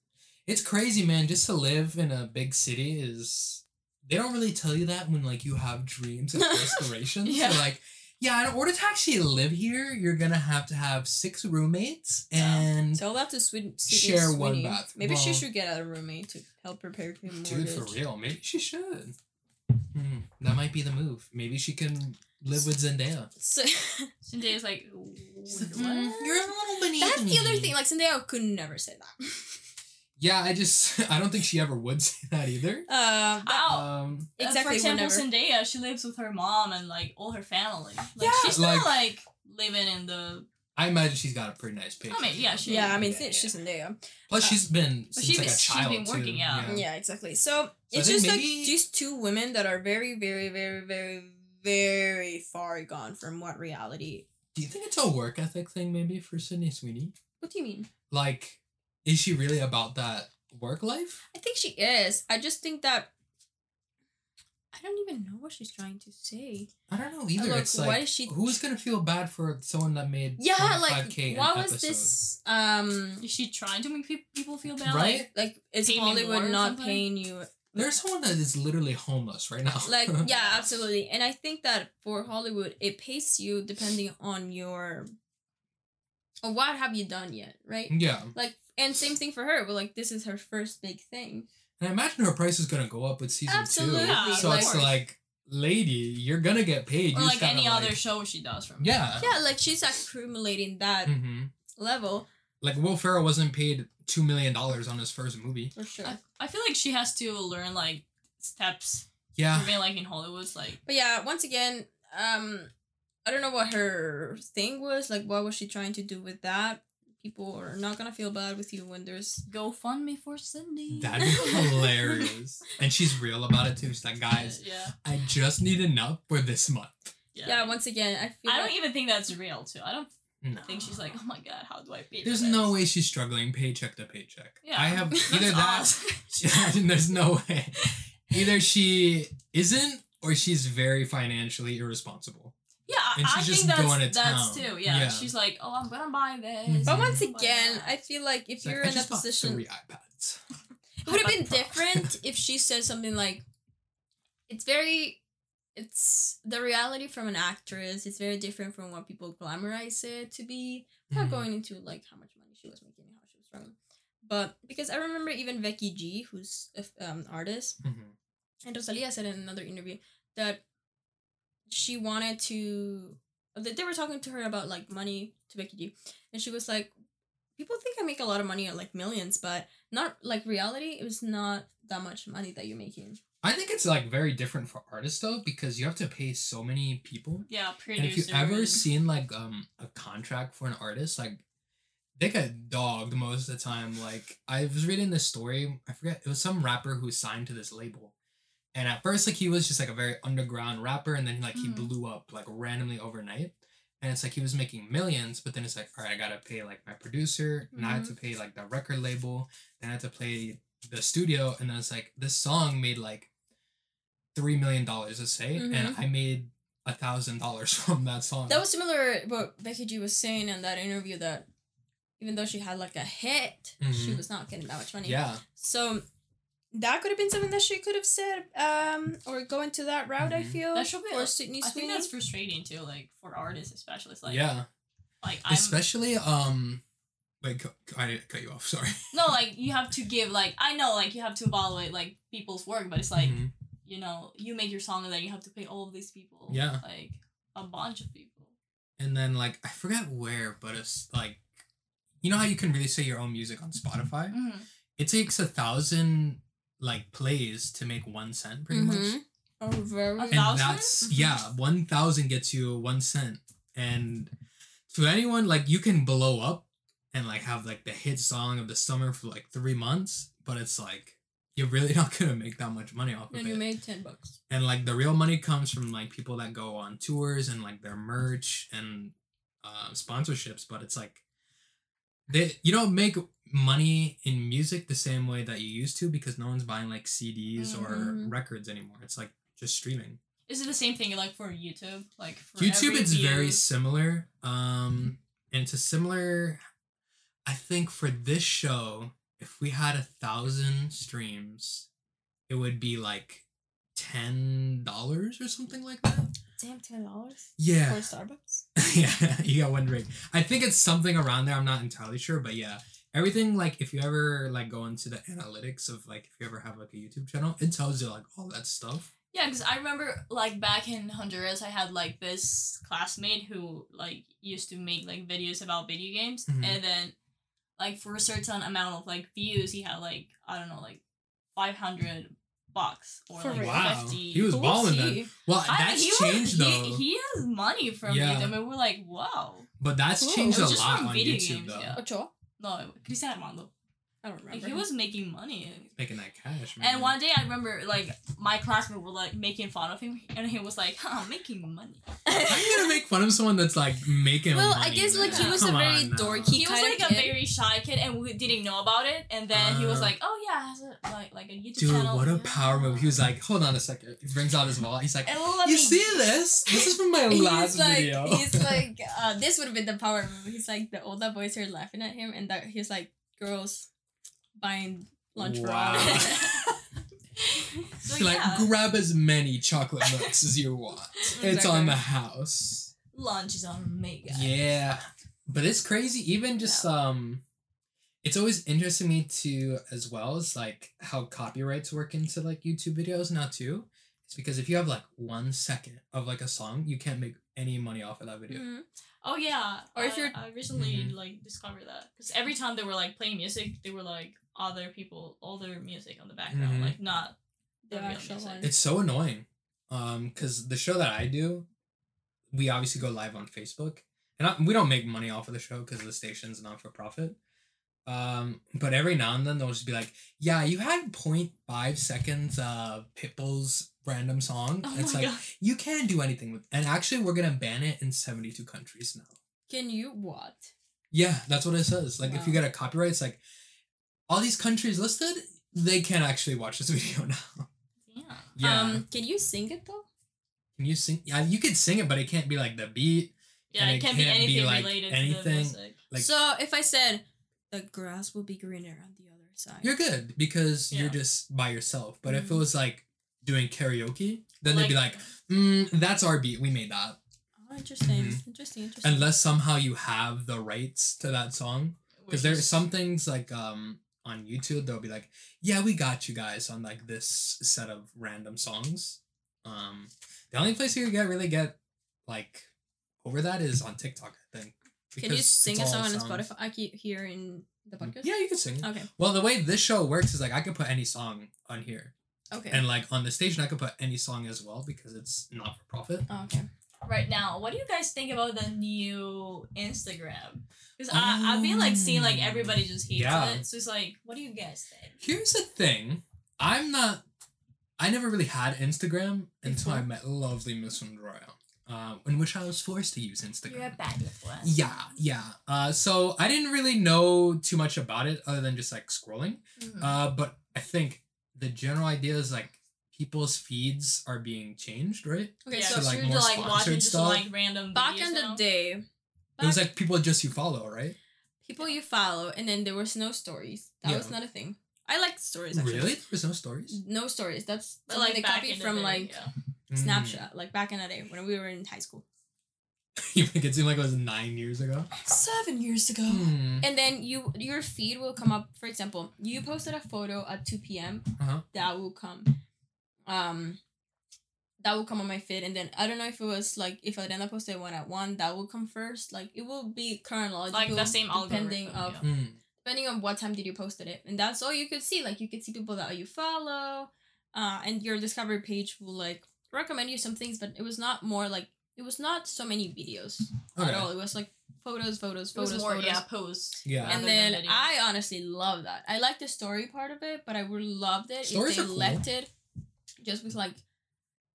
It's crazy, man. Just to live in a big city is... They don't really tell you that when, like, you have dreams and aspirations. Yeah. So, like, yeah, in order to actually live here, you're gonna have to have six roommates and... Tell that to Sweden. Share Sweden. One bathroom. Maybe well, she should get a roommate to help prepare for mortgage. Dude, for real. Maybe she should. Mm-hmm. That might be the move. Maybe she can live with Zendaya. So, Zendaya's like, what? You're a little beneath That's me. The other thing. Like, Zendaya could never say that. Yeah, I just, I don't think she ever would say that either. Uh, um, except for example, Zendaya, she lives with her mom and, like, all her family. Like, yeah, she's like, not, like, living in the... I imagine she's got a pretty nice picture. I mean, yeah, she... Yeah, I mean, yeah, she's Zendaya. Yeah. Plus, uh, she's been since, she, like, a child, she's been working, too. Yeah. Yeah. yeah, exactly. So, so it's just, maybe... like, these two women that are very, very, very, very, very far gone from what reality... Do you think it's a work ethic thing, maybe, for Sydney Sweeney? What do you mean? Like... Is she really about that work life? I think she is. I just think that... I don't even know what she's trying to say. I don't know either. Like, it's like, why is she... who's going to feel bad for someone that made yeah, like, an why episode? Was this... Um, is she trying to make pe- people feel bad? Right? Like, like is Hollywood not paying you... There's someone that is literally homeless right now. Like, yeah, absolutely. And I think that for Hollywood, it pays you depending on your... Or what have you done yet, right? Yeah. Like, and same thing for her, but, like, this is her first big thing. And I imagine her price is going to go up with season Absolutely. two. Yeah, so like, it's like, lady, you're going to get paid. Or, you like, any like, other show she does from Yeah. Her. Yeah, like, she's accumulating that mm-hmm. level. Like, Will Ferrell wasn't paid two million dollars on his first movie. For sure. I, I feel like she has to learn, like, steps. Yeah. For being, like, in Hollywood, like... But, yeah, once again, um... I don't know what her thing was. Like, what was she trying to do with that? People are not going to feel bad with you when there's... GoFundMe for Cindy. That'd be hilarious. And she's real about it, too. She's like, guys, yeah. I just need enough for this month. Yeah, yeah once again, I feel I like... don't even think that's real, too. I don't no. think she's like, oh, my God, how do I pay There's this? No way she's struggling paycheck to paycheck. Yeah. I have either that... Awesome. There's no way. Either she isn't or she's very financially irresponsible. Yeah, I think that's, to that's too. Yeah. yeah, she's like, oh, I'm gonna buy this. But once again, I feel like if it's you're like, in I just a position, three iPads. It would have been different if she said something like, "It's very, it's the reality from an actress. It's very different from what people glamorize it to be." Without mm-hmm. going into like how much money she was making, and how she was running, but because I remember even Vicky G, who's an um, artist, mm-hmm. and Rosalía said in another interview that. She wanted to... They were talking to her about, like, money to Becky G. And she was like, people think I make a lot of money, like, millions, but not, like, reality, it was not that much money that you're making. I think it's, like, very different for artists, though, because you have to pay so many people. Yeah, producers. And if you've ever seen, like, um a contract for an artist, like, they get dogged most of the time. Like, I was reading this story. I forget. It was some rapper who signed to this label. And at first, like, he was just, like, a very underground rapper, and then, like, mm. he blew up, like, randomly overnight. And it's, like, he was making millions, but then it's, like, all right, I gotta pay, like, my producer, mm-hmm. and I had to pay, like, the record label, and I had to play the studio, and then it's, like, this song made, like, three million dollars, let's say, mm-hmm. and I made one thousand dollars from that song. That was similar to what Becky G was saying in that interview, that even though she had, like, a hit, mm-hmm. she was not getting that much money. Yeah. So... That could have been something that she could have said, um, or go into that route. Mm-hmm. I feel that should be. Or Sydney Sweeney. I think that's frustrating too, like for artists especially. It's like yeah, like I'm, especially um, like I didn't cut you off. Sorry. No, like you have to give. Like I know, like you have to evaluate like people's work, but it's like mm-hmm. you know, you make your song and then you have to pay all of these people. Yeah. Like a bunch of people. And then like I forget where, but it's like, you know how you can really say your own music on Spotify. Mm-hmm. It takes a thousand. Like plays to make one cent pretty mm-hmm. much. Oh, very. And that's yeah, one thousand gets you one cent. And to anyone, like you can blow up and like have like the hit song of the summer for like three months, but it's like you're really not gonna make that much money off and of it. And you made ten bucks. And like the real money comes from like people that go on tours and like their merch and uh, sponsorships, but it's like they you don't make money in music the same way that you used to because no one's buying like C Ds mm-hmm. or records anymore. It's like just streaming. Is it the same thing like for YouTube? Like for YouTube, it's view? very similar. Um, and it's a similar. I think for this show, if we had a thousand streams, it would be like ten dollars or something like that. Damn, ten dollars. Yeah. For Starbucks. Yeah, you got one drink. I think it's something around there. I'm not entirely sure, but yeah. Everything, like, if you ever, like, go into the analytics of, like, if you ever have, like, a YouTube channel, it tells you, like, all that stuff. Yeah, because I remember, like, back in Honduras, I had, like, this classmate who, like, used to make, like, videos about video games. Mm-hmm. And then, like for a certain amount of like views, he had like, I don't know, like five hundred bucks or for like wow. fifty. He was balling then. Well, I, that's he changed was, though. He, he has money from yeah. YouTube. I mean, we're like, wow. But that's cool. changed a lot on YouTube games, though. Yeah. Ocho? No, Cristiano Armando. I don't remember. Like, he was making money. Making that cash, man. And one day I remember, like, my classmates were, like, making fun of him. And he was like, huh, I'm making money. How are you going to make fun of someone that's, like, making well, money? Well, I guess, like, he was Come a very on, dorky no. He was, like, kid. a very shy kid, and we didn't know about it. And then uh, he was like, oh, yeah, has a, like, like, a YouTube dude, channel. Dude, what a yeah. power move. He was like, hold on a second. He brings out his wallet. He's like, you me. see this? This is from my last he's video. Like, he's like, uh, this would have been the power move. He's like, the older boys are laughing at him. And that he's like, girls... buying lunch wow. for all. So, so, like, yeah. grab as many chocolate milks as you want. Exactly. It's on the house. Lunch is on me, guys. Yeah. But it's crazy. Even just, yeah. um, it's always interesting to me, too, as well, is, like, how copyrights work into, like, YouTube videos now, too. It's because if you have, like, one second of, like, a song, you can't make any money off of that video. Mm-hmm. Oh, yeah. Or I, if you're... I recently, mm-hmm. like, discovered that. Because every time they were, like, playing music, they were, like, other people, all their music on the background. Mm-hmm. Like, not the yeah, real music. It's so annoying. Um, because the show that I do, we obviously go live on Facebook. And I, we don't make money off of the show because the station's not-for-profit. Um, but every now and then, they'll just be like, yeah, you had zero point five seconds of Pitbull's random song. Oh it's like, God. You can't do anything with it. And actually, we're going to ban it in seventy-two countries now. Can you what? Yeah, that's what it says. Like, wow. if you get a copyright, it's like, all these countries listed, they can't actually watch this video now. Yeah. yeah. Um, can you sing it, though? Can you sing? Yeah, you could sing it, but it can't be, like, the beat. Yeah, it, it can't, can't be anything be, like, related anything. to the music. Like, so, if I said... the grass will be greener on the other side. You're good because yeah. you're just by yourself. But mm-hmm. if it was like doing karaoke, then like, they'd be like, mm, that's our beat. We made that. Oh, interesting. Mm-hmm. Interesting. Interesting. Unless somehow you have the rights to that song. Because there's some things like um on YouTube, they'll be like, yeah, we got you guys on like this set of random songs. Um, the only place you get really get like over that is on TikTok, I think. Because can you sing a song on Spotify? I keep here in the podcast? Yeah, you can sing. Okay. Well, the way this show works is like I can put any song on here. Okay. And like on the station, I can put any song as well because it's not for profit. Oh, okay. Right now, what do you guys think about the new Instagram? Because um, I've been like seeing like everybody just hates yeah. it. So it's like, what do you guys think? Here's the thing. I'm not... I never really had Instagram until I met lovely Miss Royal. Uh, in which I was forced to use Instagram. You're a bad influence. Yeah, yeah. Uh, so I didn't really know too much about it other than just like scrolling. Mm-hmm. Uh, but I think the general idea is like people's feeds are being changed, right? Okay, yeah. so, so like more to, like, sponsored just, stuff. Like, random back in now. the day, back it was like people just you follow, right? People you follow, and then there was no stories. That yeah. was not a thing. I liked stories. Actually. Really, there was no stories. No stories. That's but, like they copied from day, like. Yeah. Snapchat, like back in the day when we were in high school. You make it seem like it was nine years ago. Seven years ago. Hmm. And then you your feed will come up. For example, you posted a photo at two p.m. Uh-huh. That will come. Um, that will come on my feed. And then I don't know if it was like if Adela posted one at one, that will come first. Like it will be chronological. Like the same depending algorithm. Of, yeah. mm. Depending on what time did you posted it. And that's all you could see. Like you could see people that you follow. Uh, and your discovery page will like recommend you some things, but it was not more like it was not so many videos okay. at all. It was like photos, photos, photos, it was more, photos. Yeah, posts. Yeah. And then I honestly love that. I like the story part of it, but I would loved it Stories if they cool. left it just with like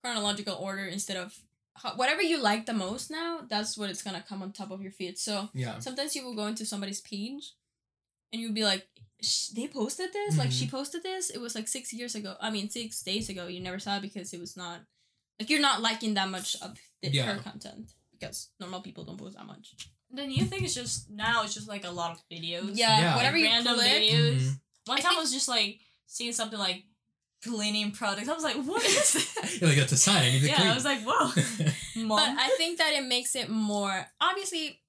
chronological order instead of ho- whatever you like the most now. That's what it's gonna come on top of your feed. So yeah. sometimes you will go into somebody's page, and you'll be like, they posted this. Mm-hmm. Like she posted this. It was like six years ago. I mean, six days ago. You never saw it because it was not. Like, you're not liking that much of the, yeah. her content because normal people don't post that much. The new thing is just, now it's just, like, a lot of videos. Yeah, yeah. whatever like you random click. videos. Mm-hmm. One I time think... I was just, like, seeing something, like, cleaning products. I was like, what is this? You're like, that's a sign. I need to yeah, clean. I was like, whoa. Mom? But I think that it makes it more, obviously,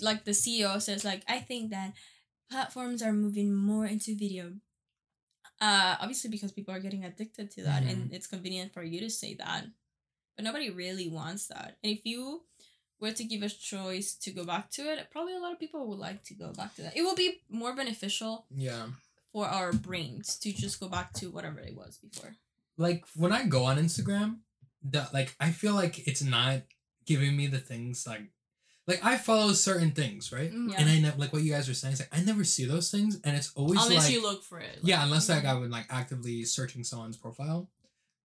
like, the C E O says, like, I think that platforms are moving more into video. Uh, obviously because people are getting addicted to that mm-hmm. and it's convenient for you to say that, but nobody really wants that. And if you were to give a choice to go back to it, probably a lot of people would like to go back to that. It will be more beneficial yeah. for our brains to just go back to whatever it was before. Like, when I go on Instagram, the, like, I feel like it's not giving me the things, like, like, I follow certain things, right? Yeah. And I never, like, what you guys are saying, is like, I never see those things, and it's always, unless like... Unless you look for it. Like, yeah, unless, like, I would, like, actively searching someone's profile.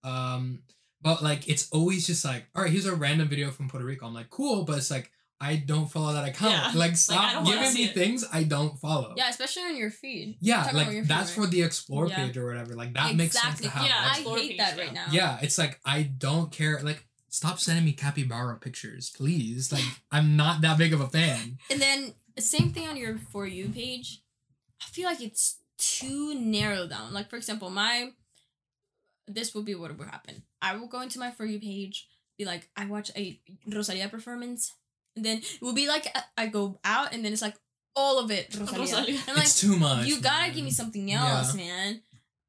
Um, but, like, it's always just, like, all right, here's a random video from Puerto Rico. I'm like, cool, but it's, like, I don't follow that account. Yeah. Like, stop like, giving me it. Things I don't follow. Yeah, especially on your feed. Yeah, like, feed, that's right? for the Explore yeah. page or whatever. Like, that exactly. makes sense to have. Yeah, I hate page, that right now. Yeah, it's, like, I don't care, like... Stop sending me capybara pictures, please. Like, I'm not that big of a fan. And then, same thing on your For You page. I feel like it's too narrow down. Like, for example, my... This will be what will happen. I will go into my For You page, be like, I watch a Rosalía performance. And then it will be like, I go out, and then it's like, all of it, Rosalía. Rosalía. I'm like, it's too much. You gotta man. give me something else, yeah. man.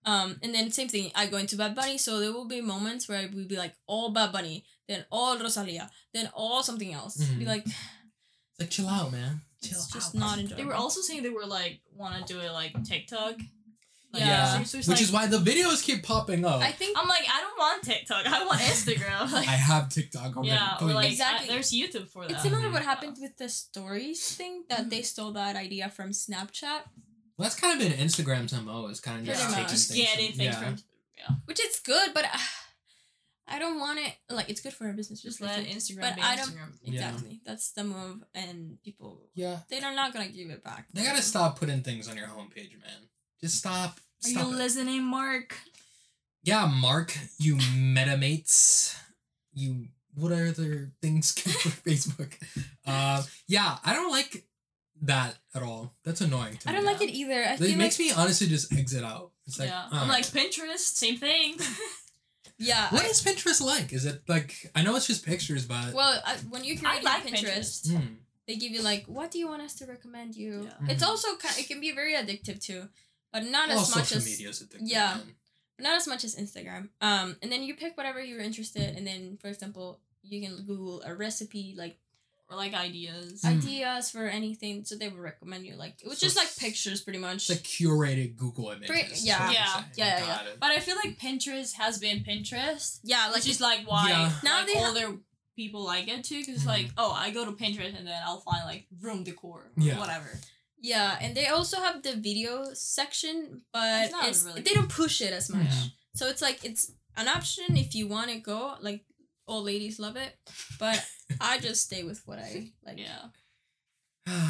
Um, and then same thing, I go into Bad Bunny, so there will be moments where we'll be like, all Bad Bunny, then all Rosalía, then all something else. Mm-hmm. Be like... It's like, chill out, man. Chill it's out. Just not enjoyable. They were also saying they were like, want to do it like TikTok. Like, yeah. Which like, is why the videos keep popping up. I think... I'm like, I don't want TikTok. I want Instagram. Like, I have TikTok already. Yeah, or like, exactly. I, there's YouTube for that. It's similar to mm-hmm. what happened with the stories thing, that mm-hmm. they stole that idea from Snapchat. Well, that's kind of been Instagram's M O, is kind of just yeah. taking just things, getting things yeah. from... Yeah. Which it's good, but uh, I don't want it... Like, it's good for our business. Just let Instagram but be I don't, Instagram. Exactly. Yeah. That's the move, and people... Yeah. They're not going to give it back. They got to stop putting things on your homepage, man. Just stop. stop Are you it. listening, Mark? Yeah, Mark, you metamates. You... What other things can for Facebook? Uh, yeah, I don't like... that at all. That's annoying to I me. I don't like it either. I it feel makes like... me honestly just exit out. It's like, yeah. I'm like, Pinterest, same thing. yeah. What I... is Pinterest like? Is it like, I know it's just pictures, but... Well, I, when you create like Pinterest, Pinterest. Mm. they give you like, what do you want us to recommend you? Yeah. Mm. It's also, kind of, it can be very addictive too, but not all as much as... social media is addictive. Yeah. Man. Not as much as Instagram. Um, and then you pick whatever you're interested, and then, for example, you can Google a recipe, like, or like ideas. Ideas mm. for anything. So they would recommend you like... It was so just like pictures pretty much. The curated Google images. Pre- yeah. Yeah. Yeah, yeah, yeah. But I feel like Pinterest has been Pinterest. Yeah. Like just like why yeah. now like, older ha- people like it too. Because mm. like, oh, I go to Pinterest and then I'll find like room decor. Yeah. Whatever. Yeah. And they also have the video section. But it's not it's, really they don't push it as much. Yeah. So it's like it's an option if you want to go. Like old ladies love it. But... I just stay with what I like. Yeah.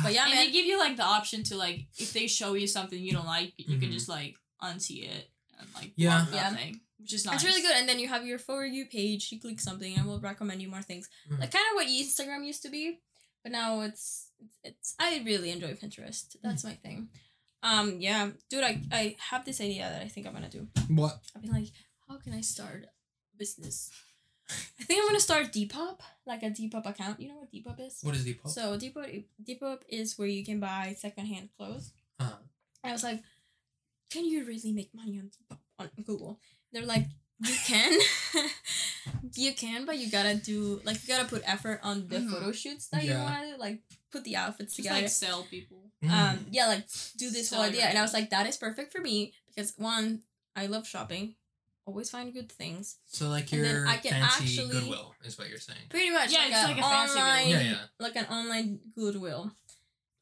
But yeah, and man, they give you like the option to like if they show you something you don't like, you mm-hmm. can just like unsee it and like yeah, yeah. Thing, which is nice. It's really good. And then you have your For You page. You click something, and we'll recommend you more things. Mm-hmm. Like kind of what Instagram used to be, but now it's it's. I really enjoy Pinterest. That's mm-hmm. my thing. Um. Yeah, dude. I I have this idea that I think I'm gonna do. What? I've been like, how can I start a business? I think I'm gonna start Depop, like a Depop account. You know what Depop is? What is Depop? So Depop, Depop is where you can buy secondhand clothes. Uh-huh. I was like, can you really make money on Depop, on Google? They're like, you can, you can, but you gotta do like you gotta put effort on the mm-hmm. photo shoots that yeah. you want to like put the outfits just together. Like sell people. Mm. Um, yeah, like do this sell whole idea, and I was like, that is perfect for me because one, I love shopping. Always find good things. So like your I can fancy actually, Goodwill is what you're saying. Pretty much. Yeah, like it's a like a fancy online, Goodwill. Yeah, yeah. Like an online Goodwill.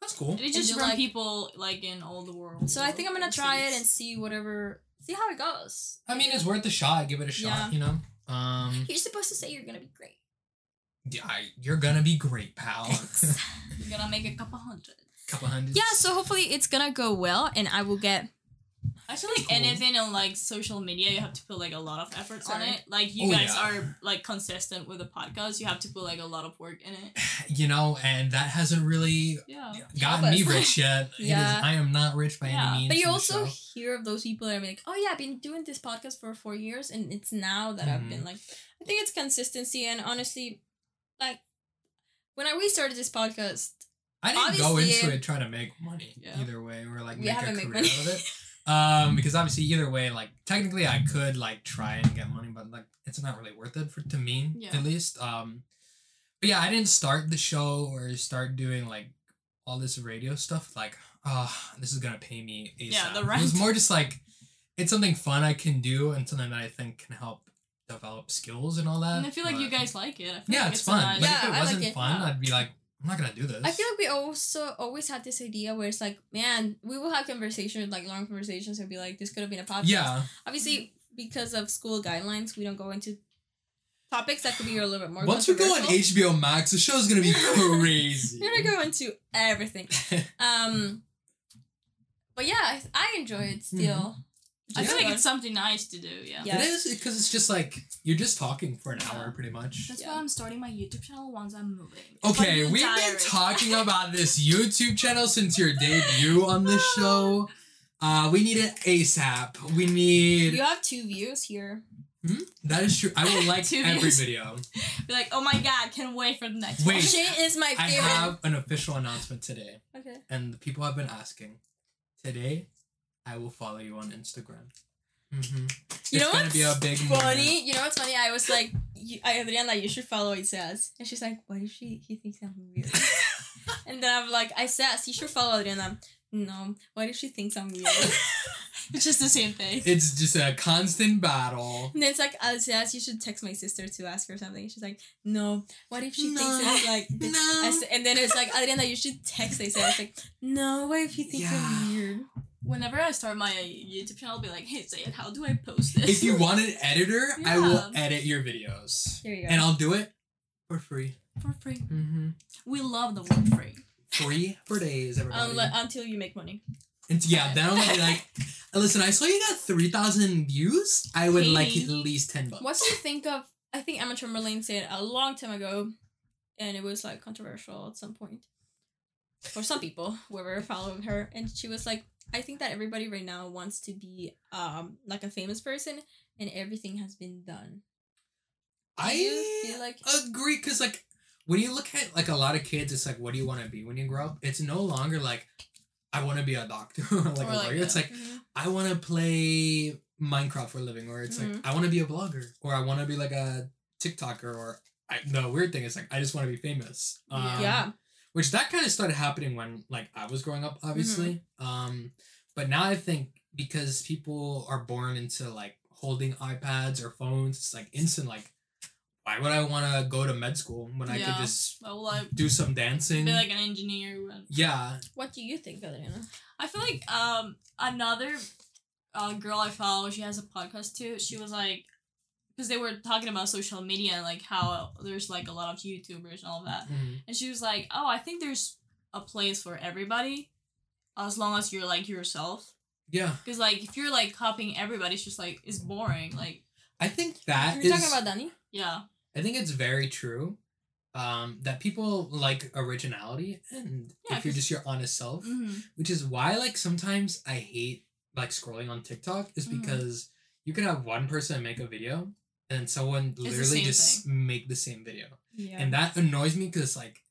That's cool. It's just from like, people like in all the world. So I think I'm gonna try it and see whatever, see how it goes. I mean, it's worth a shot. Give it a shot. Yeah. You know. Um, you're supposed to say you're gonna be great. Yeah, you're gonna be great, pal. You're gonna make a couple hundred. Couple hundred. Yeah. So hopefully it's gonna go well, and I will get. I feel like cool. anything on, like, social media, you have to put, like, a lot of effort Sorry. on it. Like, you oh, guys yeah. are, like, consistent with the podcast. You have to put, like, a lot of work in it. You know, and that hasn't really yeah. gotten yeah, me rich yet. yeah. It is, I am not rich by yeah. any means. But you also hear of those people that are like, oh, yeah, I've been doing this podcast for four years, and it's now that mm. I've been, like... I think it's consistency, and honestly, like, when I, we started this podcast... I didn't go into it, it trying to make money yeah. either way, or, like, we make a make career money. out of it. Um, because obviously either way, like, technically I could, like, try and get money, but, like, it's not really worth it for, to me, yeah. at least. Um, But yeah, I didn't start the show or start doing like all this radio stuff like, ah, oh, this is gonna pay me ASAP. Yeah, the rent. It was more just like, it's something fun I can do and something that I think can help develop skills and all that. And I feel like but, you guys like it. I feel yeah, like it's, it's fun. Nice. Like, yeah, if it I wasn't like it. fun, yeah. I'd be like, I'm not gonna do this. I feel like we also always had this idea where it's like, man, we will have conversations, like long conversations, and be like, this could have been a podcast. Yeah. Obviously, because of school guidelines, we don't go into topics that could be a little bit more. Once we go on H B O Max, the show's gonna be crazy. We're gonna go into everything. Um, but yeah, I, I enjoy it still. Mm-hmm. I feel like it's something nice to do, yeah. Yes. It is, because it's just like, you're just talking for an hour, pretty much. That's yeah. why I'm starting my YouTube channel once I'm moving. Okay, we've been talking about this YouTube channel since your debut on this show. Uh, we need it ASAP. We need... You have two views here. Hmm? That is true. I will like every views. video. Be like, oh my god, can't wait for the next wait, one. She is my favorite. I have an official announcement today. Okay. And the people have been asking. Today... I will follow you on Instagram. Mm-hmm. You it's know what's be a big funny? Moment. You know what's funny? I was like, you, Adriana, you should follow Isas. And she's like, what if she, he thinks I'm weird? And then I'm like, Isas, you should follow Adriana. No, what if she thinks I'm weird? It's just the same thing. It's just a constant battle. And then it's like, Isas, you should text my sister to ask her something. She's like, no, what if she no. thinks I'm like... This? No. And then it's like, Adriana, you should text Isas. Like, no, what if you think yeah. I'm weird? Whenever I start my YouTube channel, I'll be like, hey, Zayed, how do I post this? If you want an editor, yeah. I will edit your videos. There you go. And I'll do it for free. For free. Mm-hmm. We love the word free. Free for days, everybody. Um, until you make money. And yeah, then I'll be like, listen, I saw you got three thousand views. I would hey. like at least ten bucks. What do you think of, I think Emma Chamberlain said a long time ago, and it was like controversial at some point. For some people, we were following her, and she was like, I think that everybody right now wants to be um like a famous person, and everything has been done. Do I you feel like agree, because like when you look at like a lot of kids, it's like, what do you want to be when you grow up? It's no longer like, I want to be a doctor or like or a like lawyer. That. It's like, mm-hmm. I want to play Minecraft for a living, or it's mm-hmm. like, I want to be a blogger, or I want to be like a TikToker, or I, the weird thing is like, I just want to be famous. Um, yeah. Which that kind of started happening when, like, I was growing up, obviously. Mm-hmm. Um, but now I think because people are born into, like, holding iPads or phones, it's, like, instant, like, why would I want to go to med school when yeah. I could just well, I do some dancing? Be, like, an engineer. Yeah. What do you think, Valentina? I feel like um another uh, girl I follow, she has a podcast, too. She was, like, because they were talking about social media and like how there's like a lot of YouTubers and all that. Mm-hmm. And she was like, oh, I think there's a place for everybody as long as you're like yourself. Yeah. Because like if you're like copying everybody, it's just like, it's boring. Like, I think that you're is... talking about Dani? Yeah. I think it's very true um, that people like originality and yeah, if you're just your honest self, mm-hmm. which is why like sometimes I hate like scrolling on TikTok is because mm-hmm. you can have one person make a video and someone literally just thing. make the same video. Yeah. And that annoys me because, like,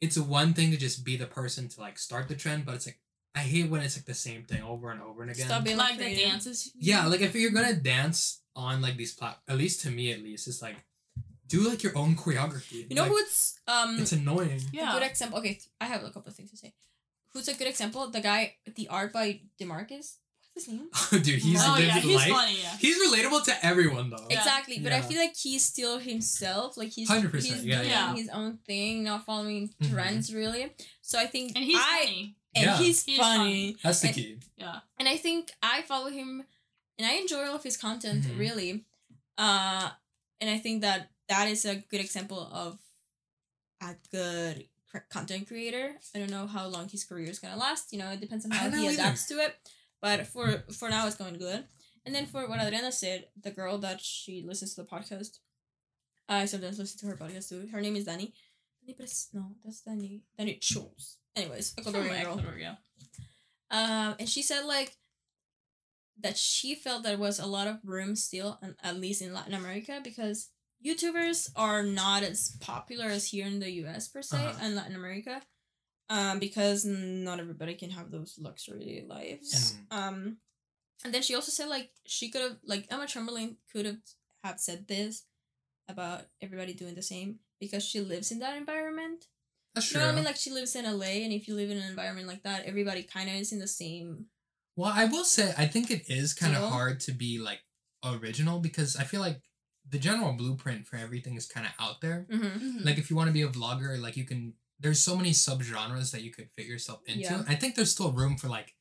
it's one thing to just be the person to, like, start the trend, but it's, like, I hate when it's, like, the same thing over and over and again. Stop being like, the dances. Yeah, like, if you're gonna dance on, like, these platforms, at least to me, at least, it's, like, do, like, your own choreography. You know like, who's... Um, it's annoying. Yeah. A good example... Okay, I have a couple of things to say. Who's a good example? The guy, the art by DeMarcus... His name? Oh, dude, he's oh, yeah, he's life. funny, yeah. He's relatable to everyone, though. Yeah. Exactly, but yeah. I feel like he's still himself. Like he's, one hundred percent, he's yeah, doing yeah. his own thing, not following mm-hmm. trends really. So I think and he's I funny. and yeah. he's, he's funny. funny. That's the and, key. Yeah, and I think I follow him, and I enjoy all of his content mm-hmm. really. Uh, and I think that that is a good example of a good content creator. I don't know how long his career is gonna last. You know, it depends on how he adapts either. to it. But for, for now, it's going good. And then for what Adriana said, the girl that she listens to the podcast, I sometimes listen to her podcast too. Her name is Dani. No, that's Dani. Dani Choles. Anyways, a Ecuadorian girl. Yeah. Um, and she said, like, that she felt there was a lot of room still, at least in Latin America, because YouTubers are not as popular as here in the U S, per se, uh-huh. and Latin America. Um, because not everybody can have those luxury lives. Mm. Um, and then she also said, like, she could have, like, Emma Chamberlain could have have said this about everybody doing the same, because she lives in that environment. That's true. You know what I mean? Like, she lives in L A, and if you live in an environment like that, everybody kind of is in the same... Well, I will say, I think it is kind of hard to be, like, original, because I feel like the general blueprint for everything is kind of out there. Mm-hmm. Mm-hmm. Like, if you want to be a vlogger, like, you can... There's so many subgenres that you could fit yourself into. Yeah. I think there's still room for, like,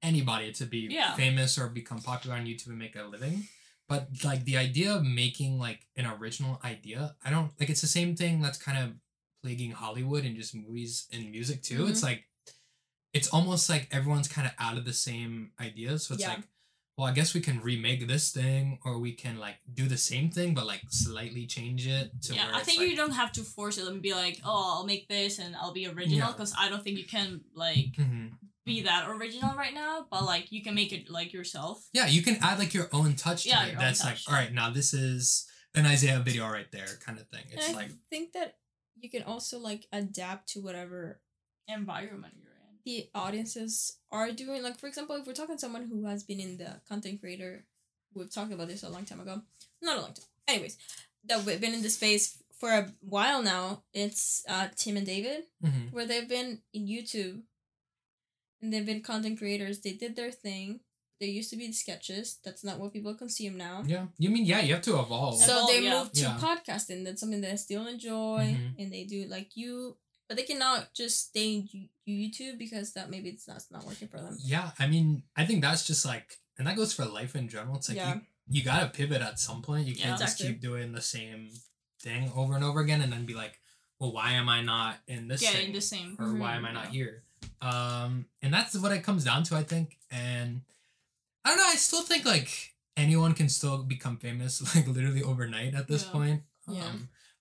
anybody to be yeah. famous or become popular on YouTube and make a living. But, like, the idea of making, like, an original idea, I don't... Like, it's the same thing that's kind of plaguing Hollywood and just movies and music, too. Mm-hmm. It's, like... It's almost like everyone's kind of out of the same ideas. So it's yeah. like, well, I guess we can remake this thing, or we can, like, do the same thing, but, like, slightly change it. To yeah, where I it's think like, you don't have to force it and be like, oh, I'll make this and I'll be original, because yeah. I don't think you can, like, mm-hmm. be that original right now, but, like, you can make it, like, yourself. Yeah, you can add, like, your own touch to yeah, it. That's like, all right, now this is an Isaiah video right there kind of thing. It's and like I think that you can also, like, adapt to whatever environment you're the audiences are doing. Like, for example, if we're talking to someone who has been in the content creator, we've talked about this a long time ago, not a long time, anyways, that we've been in the space for a while now, it's uh, Tim and David, mm-hmm. where they've been in YouTube, and they've been content creators, they did their thing, there used to be the sketches, that's not what people consume now. Yeah, you mean, yeah, you have to evolve. So evolve, they yeah. moved to yeah. podcasting, that's something that I still enjoy, mm-hmm. and they do, like, you... But they cannot just stay in YouTube because that maybe it's not, it's not working for them. Yeah, I mean, I think that's just like, and that goes for life in general. It's like, yeah. you, you gotta pivot at some point. You can't yeah, just exactly. keep doing the same thing over and over again and then be like, well, why am I not in this yeah, thing? Yeah, in the same. Or mm-hmm. why am I not here? Um, and that's what it comes down to, I think. And I don't know, I still think like anyone can still become famous like literally overnight at this yeah. point. Um, yeah.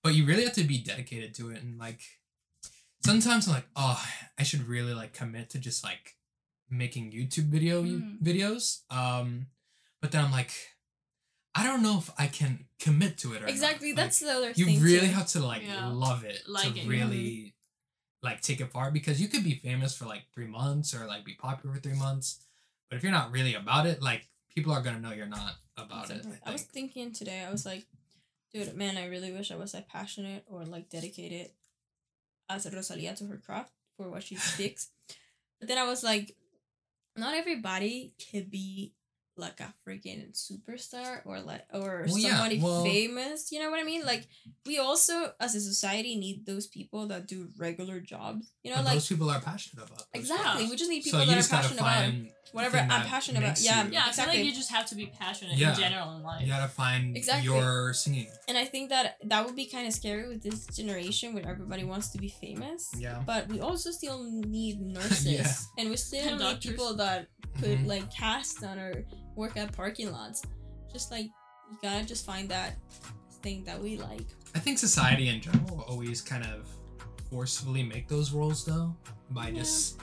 But you really have to be dedicated to it and like, sometimes I'm like, oh, I should really, like, commit to just, like, making YouTube video mm. videos. Um, but then I'm like, I don't know if I can commit to it or Exactly, not. Like, that's the other you thing. You really too. Have to, like, yeah. love it like to it, really, yeah. like, take it far. Because you could be famous for, like, three months or, like, be popular for three months. But if you're not really about it, like, people are going to know you're not about exactly. it. I, think. I was thinking today, I was like, dude, man, I really wish I was, like, passionate or, like, dedicated as Rosalía to her craft for what she speaks. But then I was like, not everybody can be like a freaking superstar or like or well, somebody yeah, well, famous. You know what I mean? Like we also as a society need those people that do regular jobs. You know, and like those people are passionate about. Exactly. Jobs. We just need people so that are passionate about whatever I'm passionate about. You. Yeah, yeah. Exactly. I feel like you just have to be passionate yeah. in general in life. You gotta find exactly. your singing. And I think that that would be kind of scary with this generation where everybody wants to be famous. Yeah. But we also still need nurses, yeah. and we still and need doctors. People that could mm-hmm. like cast on or work at parking lots. Just like you gotta just find that thing that we like. I think society in general will always kind of forcefully make those roles though by yeah. just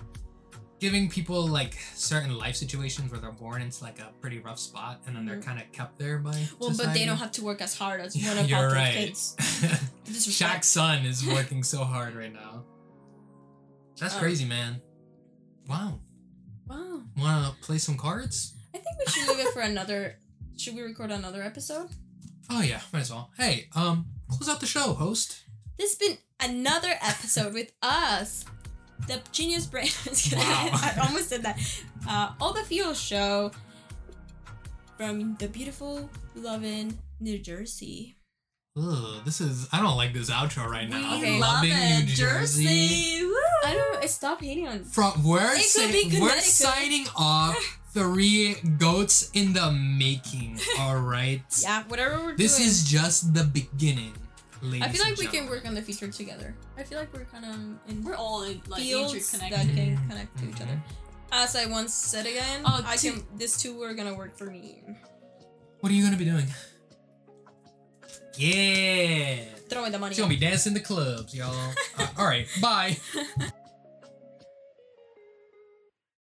giving people like certain life situations where they're born into like a pretty rough spot and then mm-hmm. they're kind of kept there by well society. But they don't have to work as hard as yeah, one of our right. kids. Shaq's son is working so hard right now. That's um, crazy, man. Wow. Wow. Wanna play some cards? I think we should leave it for another... Should we record another episode? Oh, yeah. Might as well. Hey, um, close out the show, host. This has been another episode with us. The Genius Brain... Wow. I almost said that. Uh, all the Fuel Show from the beautiful, loving New Jersey. Ugh, this is... I don't like this outro right now. We okay. love it. New Jersey. Jersey. Woo. I don't... I stopped hating on... From, we're, it sa- could be we're signing off... Three goats in the making, all right? Yeah, whatever we're this doing. This is just the beginning, ladies I feel like we gentlemen. Can work on the future together. I feel like we're kind of in We're all in, like, fields that can connect to mm-hmm. each other. As I once said again, oh, I two. can. These two are going to work for me. What are you going to be doing? Yeah. Throwing the money. She's going to be dancing the clubs, y'all. uh, all right, bye.